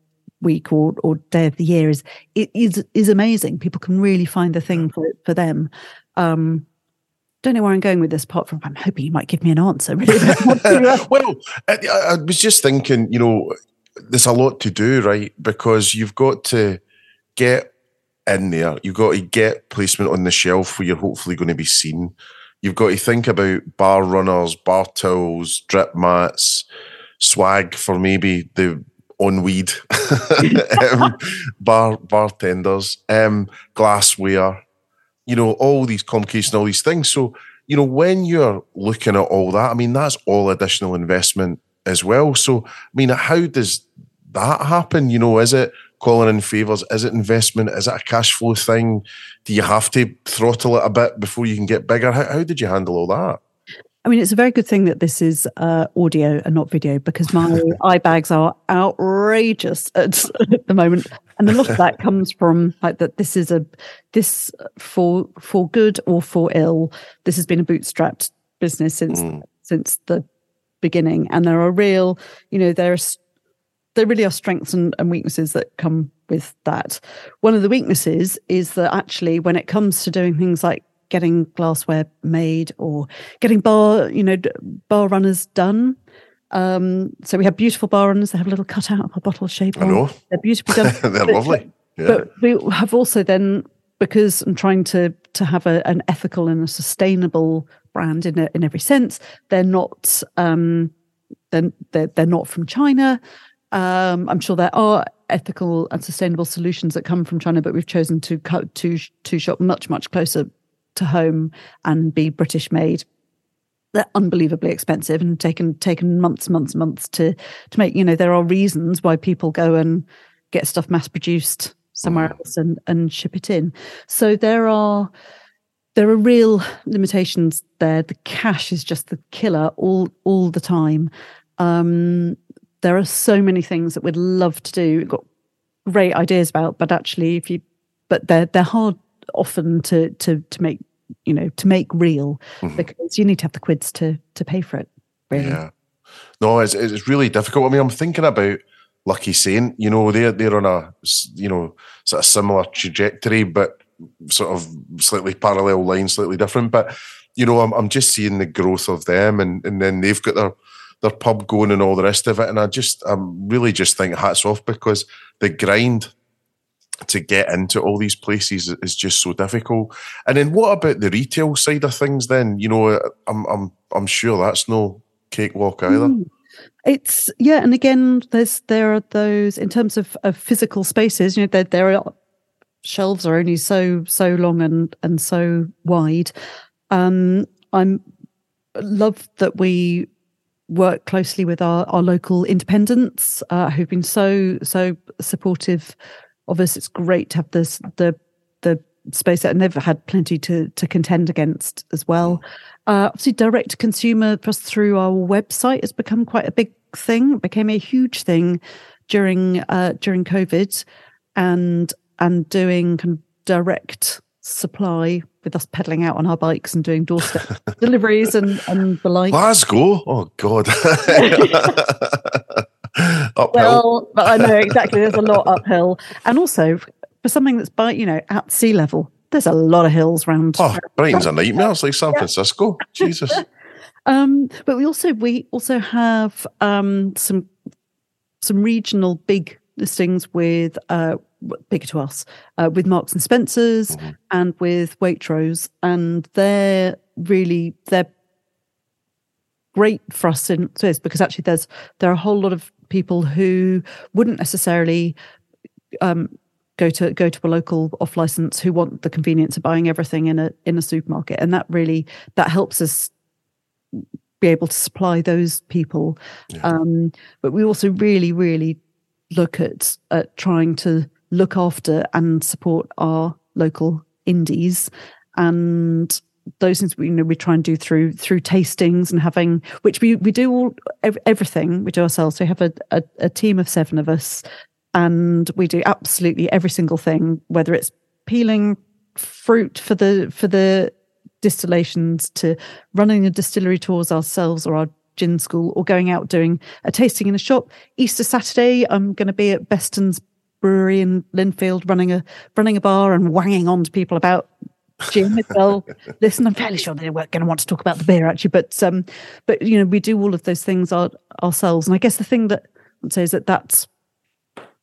week or, or day of the year is it is is amazing. People can really find the thing for for them. Um, don't know where I'm going with this, apart from I'm hoping you might give me an answer. Really. Well, I, I was just thinking, you know, there's a lot to do, right? Because you've got to get in there. You've got to get placement on the shelf where you're hopefully going to be seen. You've got to think about bar runners, bar towels, drip mats, swag for maybe the on-weed um, bar bartenders, um, glassware, you know, all these complications, all these things. So, you know, when you're looking at all that, I mean, that's all additional investment as well. So, I mean, how does that happen? You know, is it calling in favours? Is it investment? Is it a cash flow thing? Do you have to throttle it a bit before you can get bigger? How, how did you handle all that? I mean, it's a very good thing that this is uh, audio and not video, because my eye bags are outrageous at, at the moment, and a lot of that comes from like that. This is a this for for good or for ill. This has been a bootstrapped business since mm. since the beginning, and there are real, you know, there are. There really are strengths and, and weaknesses that come with that. One of the weaknesses is that actually when it comes to doing things like getting glassware made or getting bar, you know, bar runners done. Um, so we have beautiful bar runners. They have a little cutout of a bottle shape. I know. They're beautifully done. They're but, lovely. Yeah. But we have also then, because I'm trying to to have a, an ethical and a sustainable brand in a, in every sense, they're not um, they're, they're, they're not from China. Um, I'm sure there are ethical and sustainable solutions that come from China, but we've chosen to cut to to shop much much closer to home and be British made. They're unbelievably expensive and taken taken months months months to to make. You know, there are reasons why people go and get stuff mass produced somewhere else and and ship it in. So there are there are real limitations there. The cash is just the killer all all the time. Um, There are so many things that we'd love to do. We've got great ideas about, but actually, if you, but they're they're hard often to to to make, you know, to make real mm-hmm. because you need to have the quids to to pay for it. Really, yeah. No, it's it's really difficult. I mean, I'm thinking about Lucky Saint. You know, they're they're on a you know sort of similar trajectory, but sort of slightly parallel lines, slightly different. But you know, I'm I'm just seeing the growth of them, and and then they've got their. their pub going and all the rest of it. And I just, I'm really just think hats off, because the grind to get into all these places is just so difficult. And then what about the retail side of things then? You know, I'm I'm I'm sure that's no cakewalk either. Mm. It's, yeah, and again, there's there are those, in terms of, of physical spaces, you know, there, there are, shelves are only so so long and, and so wide. Um, I'm love that we work closely with our, our local independents uh, who've been so, so supportive of us. It's great to have this, the the space that they've had plenty to, to contend against as well. Uh, obviously, direct-to-consumer just through our website has become quite a big thing. It became a huge thing during uh, during COVID, and and doing kind of direct supply with us pedaling out on our bikes and doing doorstep deliveries and, and the like. Glasgow? Oh, God. Uphill. Well, but I know exactly. There's a lot uphill. And also, for something that's by, you know, at sea level, there's a lot of hills round. Oh, Brighton's a nightmare. It's like San Francisco. Yeah. Jesus. Um, but we also we also have um, some some regional big listings with uh, bigger to us uh, with Marks and Spencer's mm-hmm. and with Waitrose, and they're really they're great for us in this, because actually there's there are a whole lot of people who wouldn't necessarily um, go to go to a local off license, who want the convenience of buying everything in a in a supermarket, and that really that helps us be able to supply those people. Yeah. Um, but we also really really look at at trying to look after and support our local indies, and those things we you know we try and do through through tastings and having, which we we do all everything we do ourselves. We have a, a a team of seven of us, and we do absolutely every single thing, whether it's peeling fruit for the for the distillations to running the distillery tours ourselves or our gin school, or going out doing a tasting in a shop. Easter Saturday, I'm going to be at Beston's Brewery in Linfield running a running a bar and wanging on to people about gin. Well, listen, I'm fairly sure they weren't going to want to talk about the beer actually, but um, but you know, we do all of those things our, ourselves. And I guess the thing that I'd say is that that's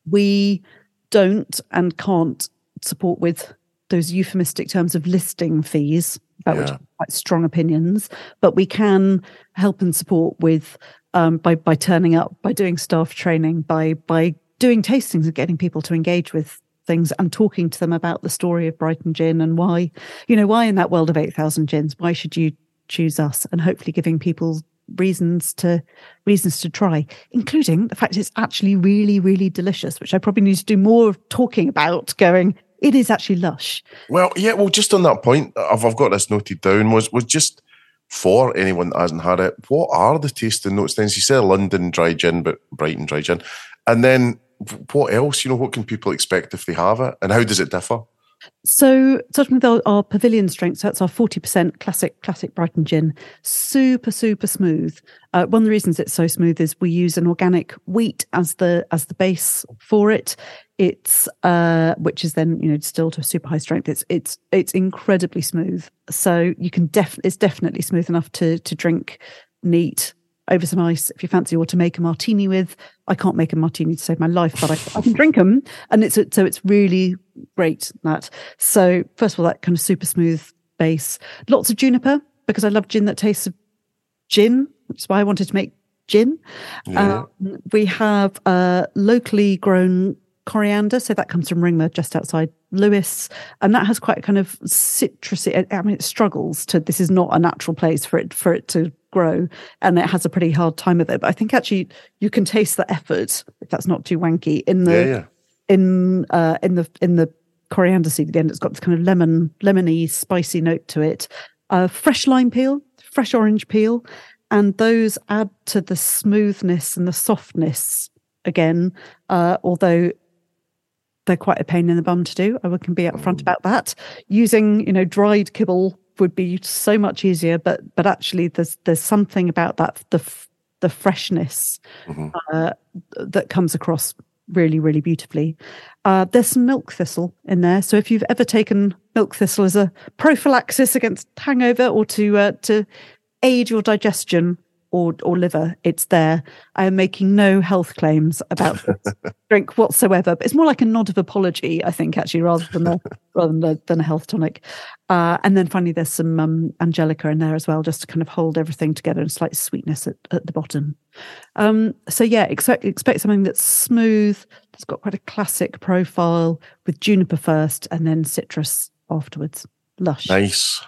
we don't and can't support with those euphemistic terms of listing fees, about yeah. which I have quite strong opinions, but we can help and support with um, by by turning up, by doing staff training, by by doing tastings and getting people to engage with things and talking to them about the story of Brighton Gin and why, you know, why in that world of eight thousand gins, why should you choose us? And hopefully giving people reasons to reasons to try, including the fact it's actually really, really delicious, which I probably need to do more of talking about, going, it is actually lush. Well, yeah, well, just on that point, I've, I've got this noted down, was was just for anyone that hasn't had it, what are the tasting notes then? So you said London dry gin, but Brighton dry gin. And then what else, you know, what can people expect if they have it? And how does it differ? So, starting with our, our pavilion strength, so that's our forty percent classic classic Brighton gin. Super, super smooth. Uh, one of the reasons it's so smooth is we use an organic wheat as the as the base for it. It's uh, which is then you know distilled to a super high strength. It's it's it's incredibly smooth. So you can def it's definitely smooth enough to to drink neat over some ice if you fancy, or to make a martini with. I can't make a martini to save my life, but I, I can drink them. And it's so it's really great, that. So first of all, that kind of super smooth base. Lots of juniper, because I love gin that tastes of gin, which is why I wanted to make gin. Yeah. Um, we have uh, locally grown coriander, so that comes from Ringmer, just outside Lewis, and that has quite a kind of citrusy, I mean, it struggles to, this is not a natural place for it for it to grow, and it has a pretty hard time of it, but I think actually you can taste the effort, if that's not too wanky, in the yeah, yeah. in uh in the in the coriander seed at the end. It's got this kind of lemon lemony spicy note to it. Uh fresh lime peel, fresh orange peel, and those add to the smoothness and the softness again, uh although they're quite a pain in the bum to do. I can be upfront about that. Using, you know, dried kibble would be so much easier, but but actually, there's there's something about that the the freshness mm-hmm. uh, that comes across really really beautifully. Uh, there's some milk thistle in there, so if you've ever taken milk thistle as a prophylaxis against hangover or to uh, to aid your digestion, or or liver. It's there. I am making no health claims about this drink whatsoever. But it's more like a nod of apology, I think, actually, rather than the, rather than, the, than a health tonic. Uh, and then finally, there's some um, Angelica in there as well, just to kind of hold everything together and slight sweetness at, at the bottom. Um, so yeah, expect, expect something that's smooth. That's got quite a classic profile with juniper first and then citrus afterwards. Lush. Nice.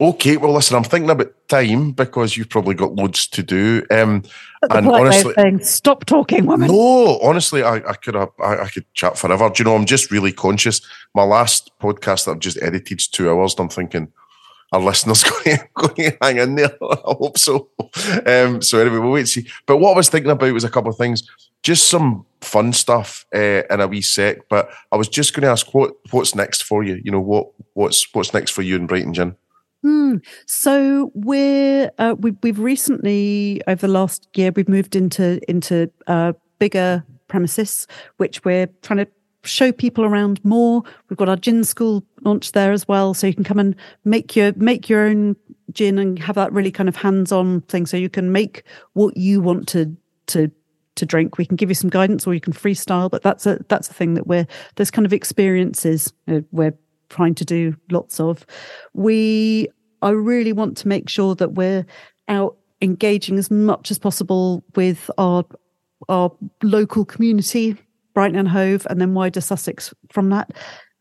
Okay, well, listen, I'm thinking about time because you've probably got loads to do. Um, and honestly, saying, stop talking, woman. No, honestly, I, I could have, I, I could chat forever. Do you know, I'm just really conscious. My last podcast that I've just edited is two hours, and I'm thinking, our listeners going to hang in there? I hope so. Um, so anyway, we'll wait and see. But what I was thinking about was a couple of things, just some fun stuff uh, in a wee sec. But I was just going to ask, what what's next for you? You know, what what's what's next for you in Brighton Gin? Hmm. So we're uh, we, we've recently, over the last year, we've moved into into uh, bigger premises, which we're trying to show people around more. We've got our gin school launch there as well, so you can come and make your make your own gin and have that really kind of hands-on thing. So you can make what you want to to to drink. We can give you some guidance, or you can freestyle. But that's a that's a thing that we're those kind of experiences uh, we're trying to do lots of. We, I really want to make sure that we're out engaging as much as possible with our our local community, Brighton and Hove, and then wider Sussex from that.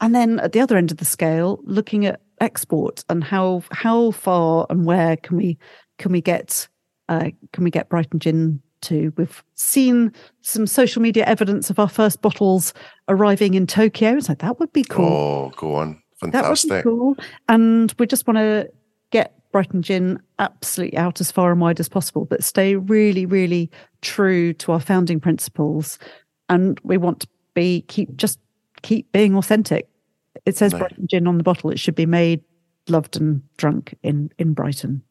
And then at the other end of the scale, looking at export and how how far and where can we can we get uh, can we get Brighton Gin to. We've seen some social media evidence of our first bottles arriving in Tokyo. It's like, that would be cool. Oh, go on. Fantastic. That would be cool. And we just want to get Brighton Gin absolutely out as far and wide as possible, but stay really, really true to our founding principles. And we want to be keep just keep being authentic. It says no. Brighton Gin on the bottle. It should be made, loved and drunk in, in Brighton.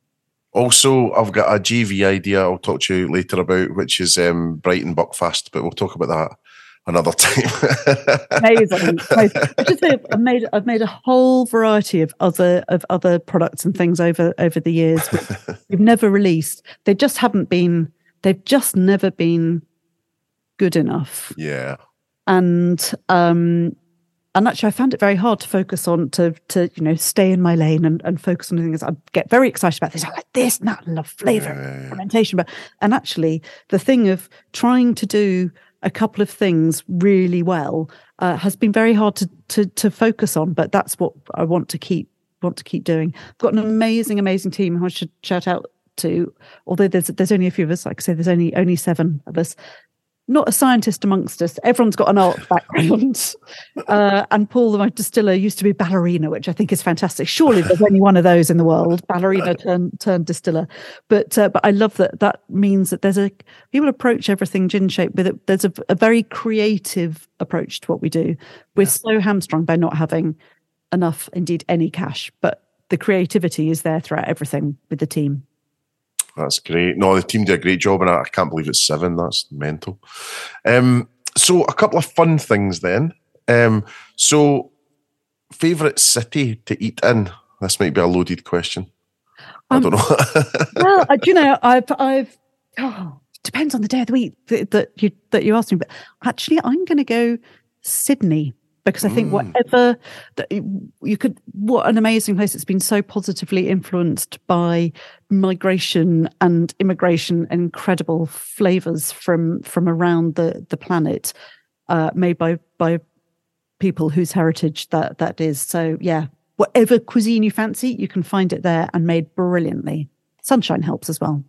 Also, I've got a G V idea I'll talk to you later about, which is um, Brighton Buckfast, but we'll talk about that another time. Amazing. Amazing. I've, made, I've made a whole variety of other of other products and things over, over the years we've never released. They just haven't been, they've just never been good enough. Yeah. And um, And actually, I found it very hard to focus on, to, to you know, stay in my lane and, and focus on things. I get very excited about this. I like this, and that, and I love flavour, yeah, yeah, yeah. Fermentation. But, and actually, the thing of trying to do a couple of things really well uh, has been very hard to, to to focus on. But that's what I want to keep want to keep doing. I've got an amazing, amazing team who I should shout out to. Although there's there's only a few of us, like I say, there's only only seven of us. Not a scientist amongst us. Everyone's got an art background. Uh, and Paul, my distiller, used to be ballerina, which I think is fantastic. Surely there's only one of those in the world, ballerina turned turn distiller. But uh, but I love that. That means that there's a people approach everything gin shape, but there's a, a very creative approach to what we do. We're yeah. so hamstrung by not having enough, indeed, any cash. But the creativity is there throughout everything with the team. That's great. No, the team did a great job, and I can't believe it's seven. That's mental. Um, so a couple of fun things then. Um, so favourite city to eat in? This might be a loaded question. Um, I don't know. Well, I, you know, I've, I've oh, depends on the day of the week that, that you that you asked me. But actually, I'm going to go Sydney. Because I think whatever you could, what an amazing place. It's been so positively influenced by migration and immigration, incredible flavours from from around the the planet, uh, made by by people whose heritage that that is. So yeah, whatever cuisine you fancy, you can find it there and made brilliantly. Sunshine helps as well.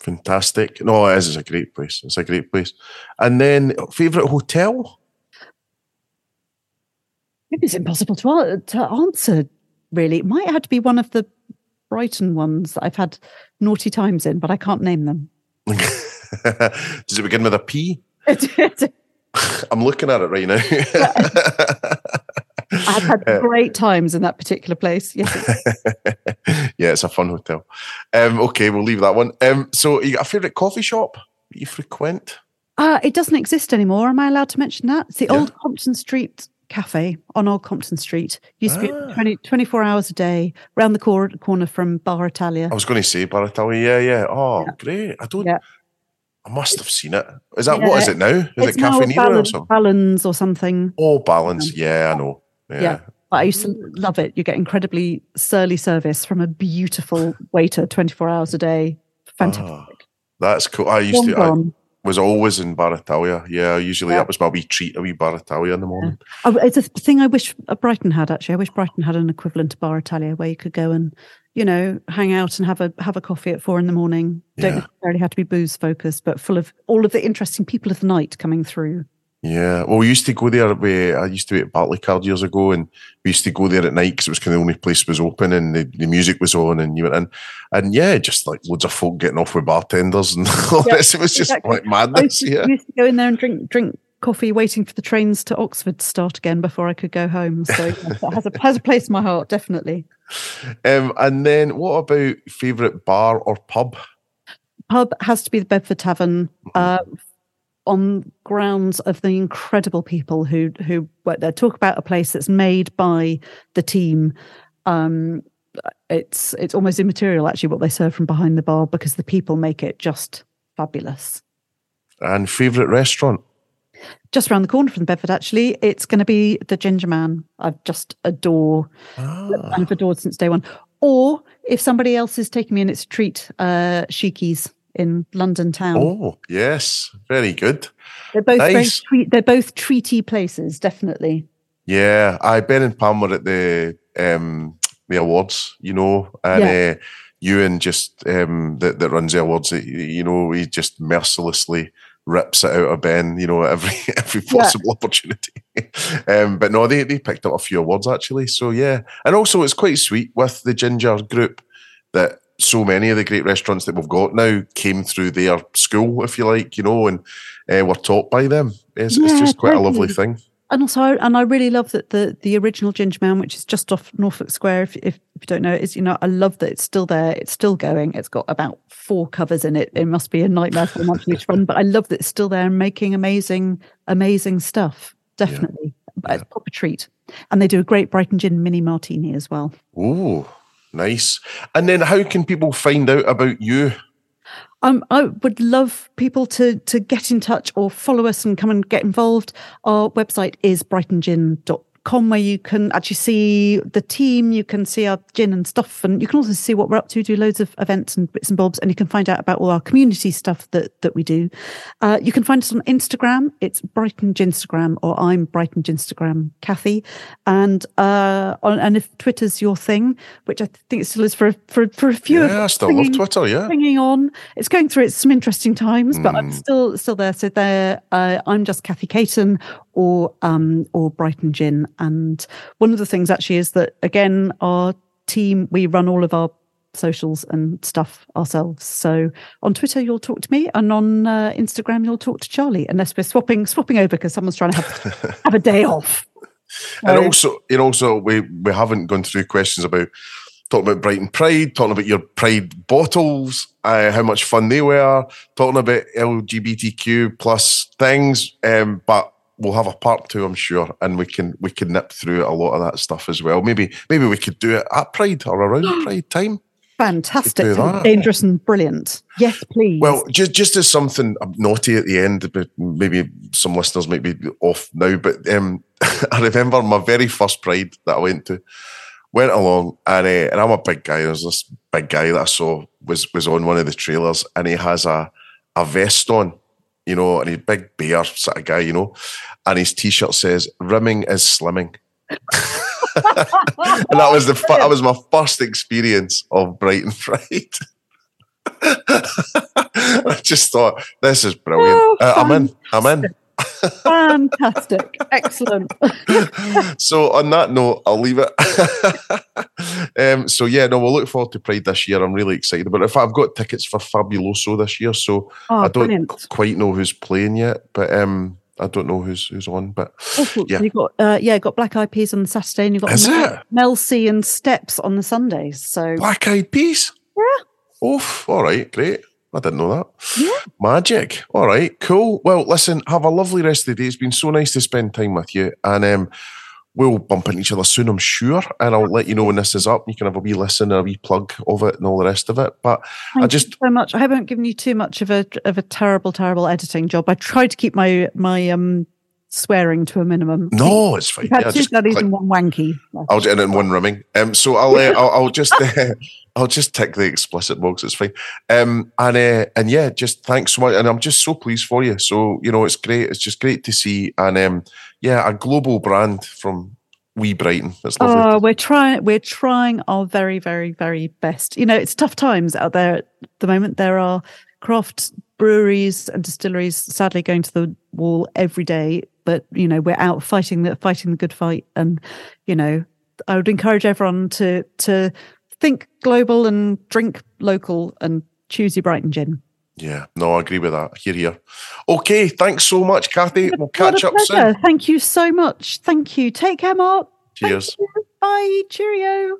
Fantastic. No, it is. It's a great place. It's a great place. And then favourite hotel. It's impossible to, to answer, really. It might have to be one of the Brighton ones that I've had naughty times in, but I can't name them. Does it begin with a P? I'm looking at it right now. I've had great times in that particular place. Yes. Yeah, it's a fun hotel. Um, okay, we'll leave that one. Um, so you got a favourite coffee shop that you frequent? Uh, it doesn't exist anymore. Am I allowed to mention that? It's the yeah. old Compton Street Cafe on Old Compton Street. Used to ah. be twenty, twenty-four hours a day, round the cor- corner from Bar Italia. I was going to say Bar Italia, yeah, yeah. Oh, yeah. Great. I don't... Yeah. I must have seen it. Is that yeah. what is it now? Is it's it Cafe Nero Balance, or something? Balance or something. Oh, Balance. Yeah, I know. Yeah. yeah. But I used to love it. You get incredibly surly service from a beautiful waiter twenty-four hours a day. Fantastic. Ah, that's cool. I used Long to... Gone. I, was always in Bar Italia. Yeah, usually yeah. that was my wee treat, a wee Bar Italia in the morning. Yeah. It's a thing I wish Brighton had, actually. I wish Brighton had an equivalent to Bar Italia where you could go and, you know, hang out and have a have a coffee at four in the morning. Yeah. Don't necessarily have to be booze-focused, but full of all of the interesting people of the night coming through. Yeah, well, we used to go there. We, I used to be at Bartley Card years ago, and we used to go there at night because it was kind of the only place that was open, and the, the music was on, and you went in, and yeah, just like loads of folk getting off with bartenders and all yeah, this. It was exactly. just like madness. I used, yeah, we used to go in there and drink drink coffee, waiting for the trains to Oxford to start again before I could go home. So yes, it has a has a place in my heart, definitely. Um, and then, what about favourite bar or pub? Pub has to be the Bedford Tavern. Uh, on grounds of the incredible people who who work there. Talk about a place that's made by the team. Um, it's it's almost immaterial, actually, what they serve from behind the bar, because the people make it just fabulous. And favourite restaurant? Just around the corner from Bedford, actually. It's going to be the Ginger Man. I just adore. Ah. I've adored since day one. Or if somebody else is taking me in, it's a treat, uh, Sheiky's in London town. Oh, yes. Very good. They're both nice. very, they're both treaty places, definitely. Yeah. I Ben and Pam were at the um the awards, you know, and yeah. uh, Ewan just um that, that runs the awards, you know, he just mercilessly rips it out of Ben, you know, every every possible yeah. opportunity. um but no, they they picked up a few awards, actually. So yeah. And also it's quite sweet with the Ginger group that so many of the great restaurants that we've got now came through their school, if you like, you know, and uh, were taught by them. It's, yeah, it's just quite totally. a lovely thing. And also, and I really love that the the original Ginger Man, which is just off Norfolk Square, if, if, if you don't know it, is, you know, I love that it's still there. It's still going. It's got about four covers in it. It must be a nightmare for a month to run, but I love that it's still there and making amazing, amazing stuff. Definitely. Yeah. It's a proper treat. And they do a great Brighton Gin mini martini as well. Ooh. Nice. And then how can people find out about you? Um, I would love people to to get in touch or follow us and come and get involved. Our website is brighton gin dot com, where you can actually see the team, you can see our gin and stuff, and you can also see what we're up to, do loads of events and bits and bobs, and you can find out about all our community stuff that, that we do. Uh, you can find us on Instagram. It's Brighton Ginstagram, or I'm Brighton Ginstagram, Kathy. And uh, on, and if Twitter's your thing, which I think it still is for a, for, for a few yeah, of us. Yeah, I still singing, love Twitter, yeah. Hanging on. It's going through it's some interesting times, mm. but I'm still still there. So there, uh, I'm just Kathy Caton, or um, or Brighton Gin. And one of the things actually is that, again, our team, we run all of our socials and stuff ourselves. So on Twitter, you'll talk to me, and on uh, Instagram, you'll talk to Charlie, unless we're swapping swapping over because someone's trying to have, have a day off. So, and also, and also we, we haven't gone through questions about talking about Brighton Pride, talking about your Pride bottles, uh, how much fun they were, talking about L G B T Q plus things, um, but we'll have a part two, I'm sure, and we can we can nip through a lot of that stuff as well. Maybe maybe we could do it at Pride or around Pride time. Fantastic, dangerous and brilliant. Yes, please. Well, just just as something naughty at the end, but maybe some listeners might be off now, but um, I remember my very first Pride that I went to, went along, and, uh, and I'm a big guy. There's this big guy that I saw was, was on one of the trailers, and he has a, a vest on, you know, and he's a big bear sort of guy, you know, and his T-shirt says, "Rimming is slimming." And that was the that was my first experience of Brighton Pride. I just thought, this is brilliant. Oh, uh, I'm in, I'm in. Fantastic. Excellent. So on that note, I'll leave it. um, so yeah, no, we'll look forward to Pride this year. I'm really excited about it. In fact, I've got tickets for Fabuloso this year, so oh, I don't brilliant. quite know who's playing yet, but um, I don't know who's who's on. But awesome. yeah, you've got, uh, yeah, got Black Eyed Peas on the Saturday, and you've got Mel-, Mel C and Steps on the Sundays. So Black Eyed Peas? Yeah. Oof, all right, great. I didn't know that. Yeah. Magic. All right, cool. Well, listen, have a lovely rest of the day. It's been so nice to spend time with you. And um, we'll bump into each other soon, I'm sure, and I'll let you know when this is up. You can have a wee listen and a wee plug of it and all the rest of it. But Thank I just you so much. I haven't given you too much of a of a terrible, terrible editing job. I try to keep my my um swearing to a minimum. No, it's fine. You've had yeah, two studies and one wanky. I'll do it in one rimming. Um, so I'll uh, I'll, I'll just uh, I'll just tick the explicit box. It's fine. Um, and uh, and yeah, just thanks so much. And I'm just so pleased for you. So you know, it's great. It's just great to see. And um, yeah, a global brand from wee Brighton. That's lovely. Oh, we're trying. We're trying our very, very, very best. You know, it's tough times out there at the moment. There are crafts, breweries and distilleries sadly going to the wall every day, but you know, we're out fighting the fighting the good fight. And you know, I would encourage everyone to to think global and drink local and choose your Brighton gin. Yeah, no, I agree with that. Hear, hear. Okay, thanks so much, Kathy. We'll catch up soon. Thank you so much. Thank you. Take care, Mark. Cheers. Bye. Cheerio.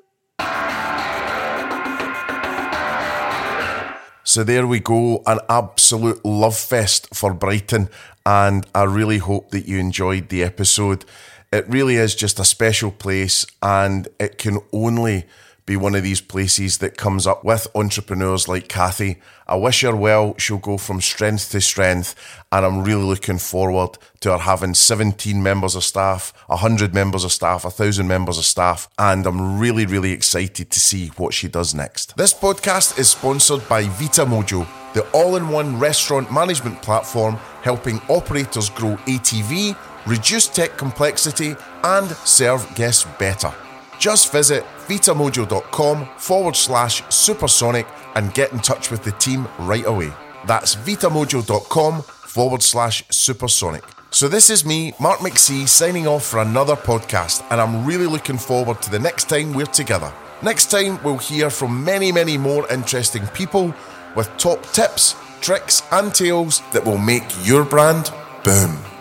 So there we go, an absolute love fest for Brighton, and I really hope that you enjoyed the episode. It really is just a special place, and it can only be one of these places that comes up with entrepreneurs like Kathy. I wish her well. She'll go from strength to strength, and I'm really looking forward to her having seventeen members of staff, one hundred members of staff, one thousand members of staff, and I'm really, really excited to see what she does next. This podcast is sponsored by Vita Mojo, the all-in-one restaurant management platform helping operators grow A T V, reduce tech complexity, and serve guests better. Just visit vitamojo.com forward slash supersonic and get in touch with the team right away. That's vitamojo.com forward slash supersonic. So this is me, Mark McSee, signing off for another podcast, and I'm really looking forward to the next time we're together. Next time we'll hear from many, many more interesting people with top tips, tricks and tales that will make your brand boom.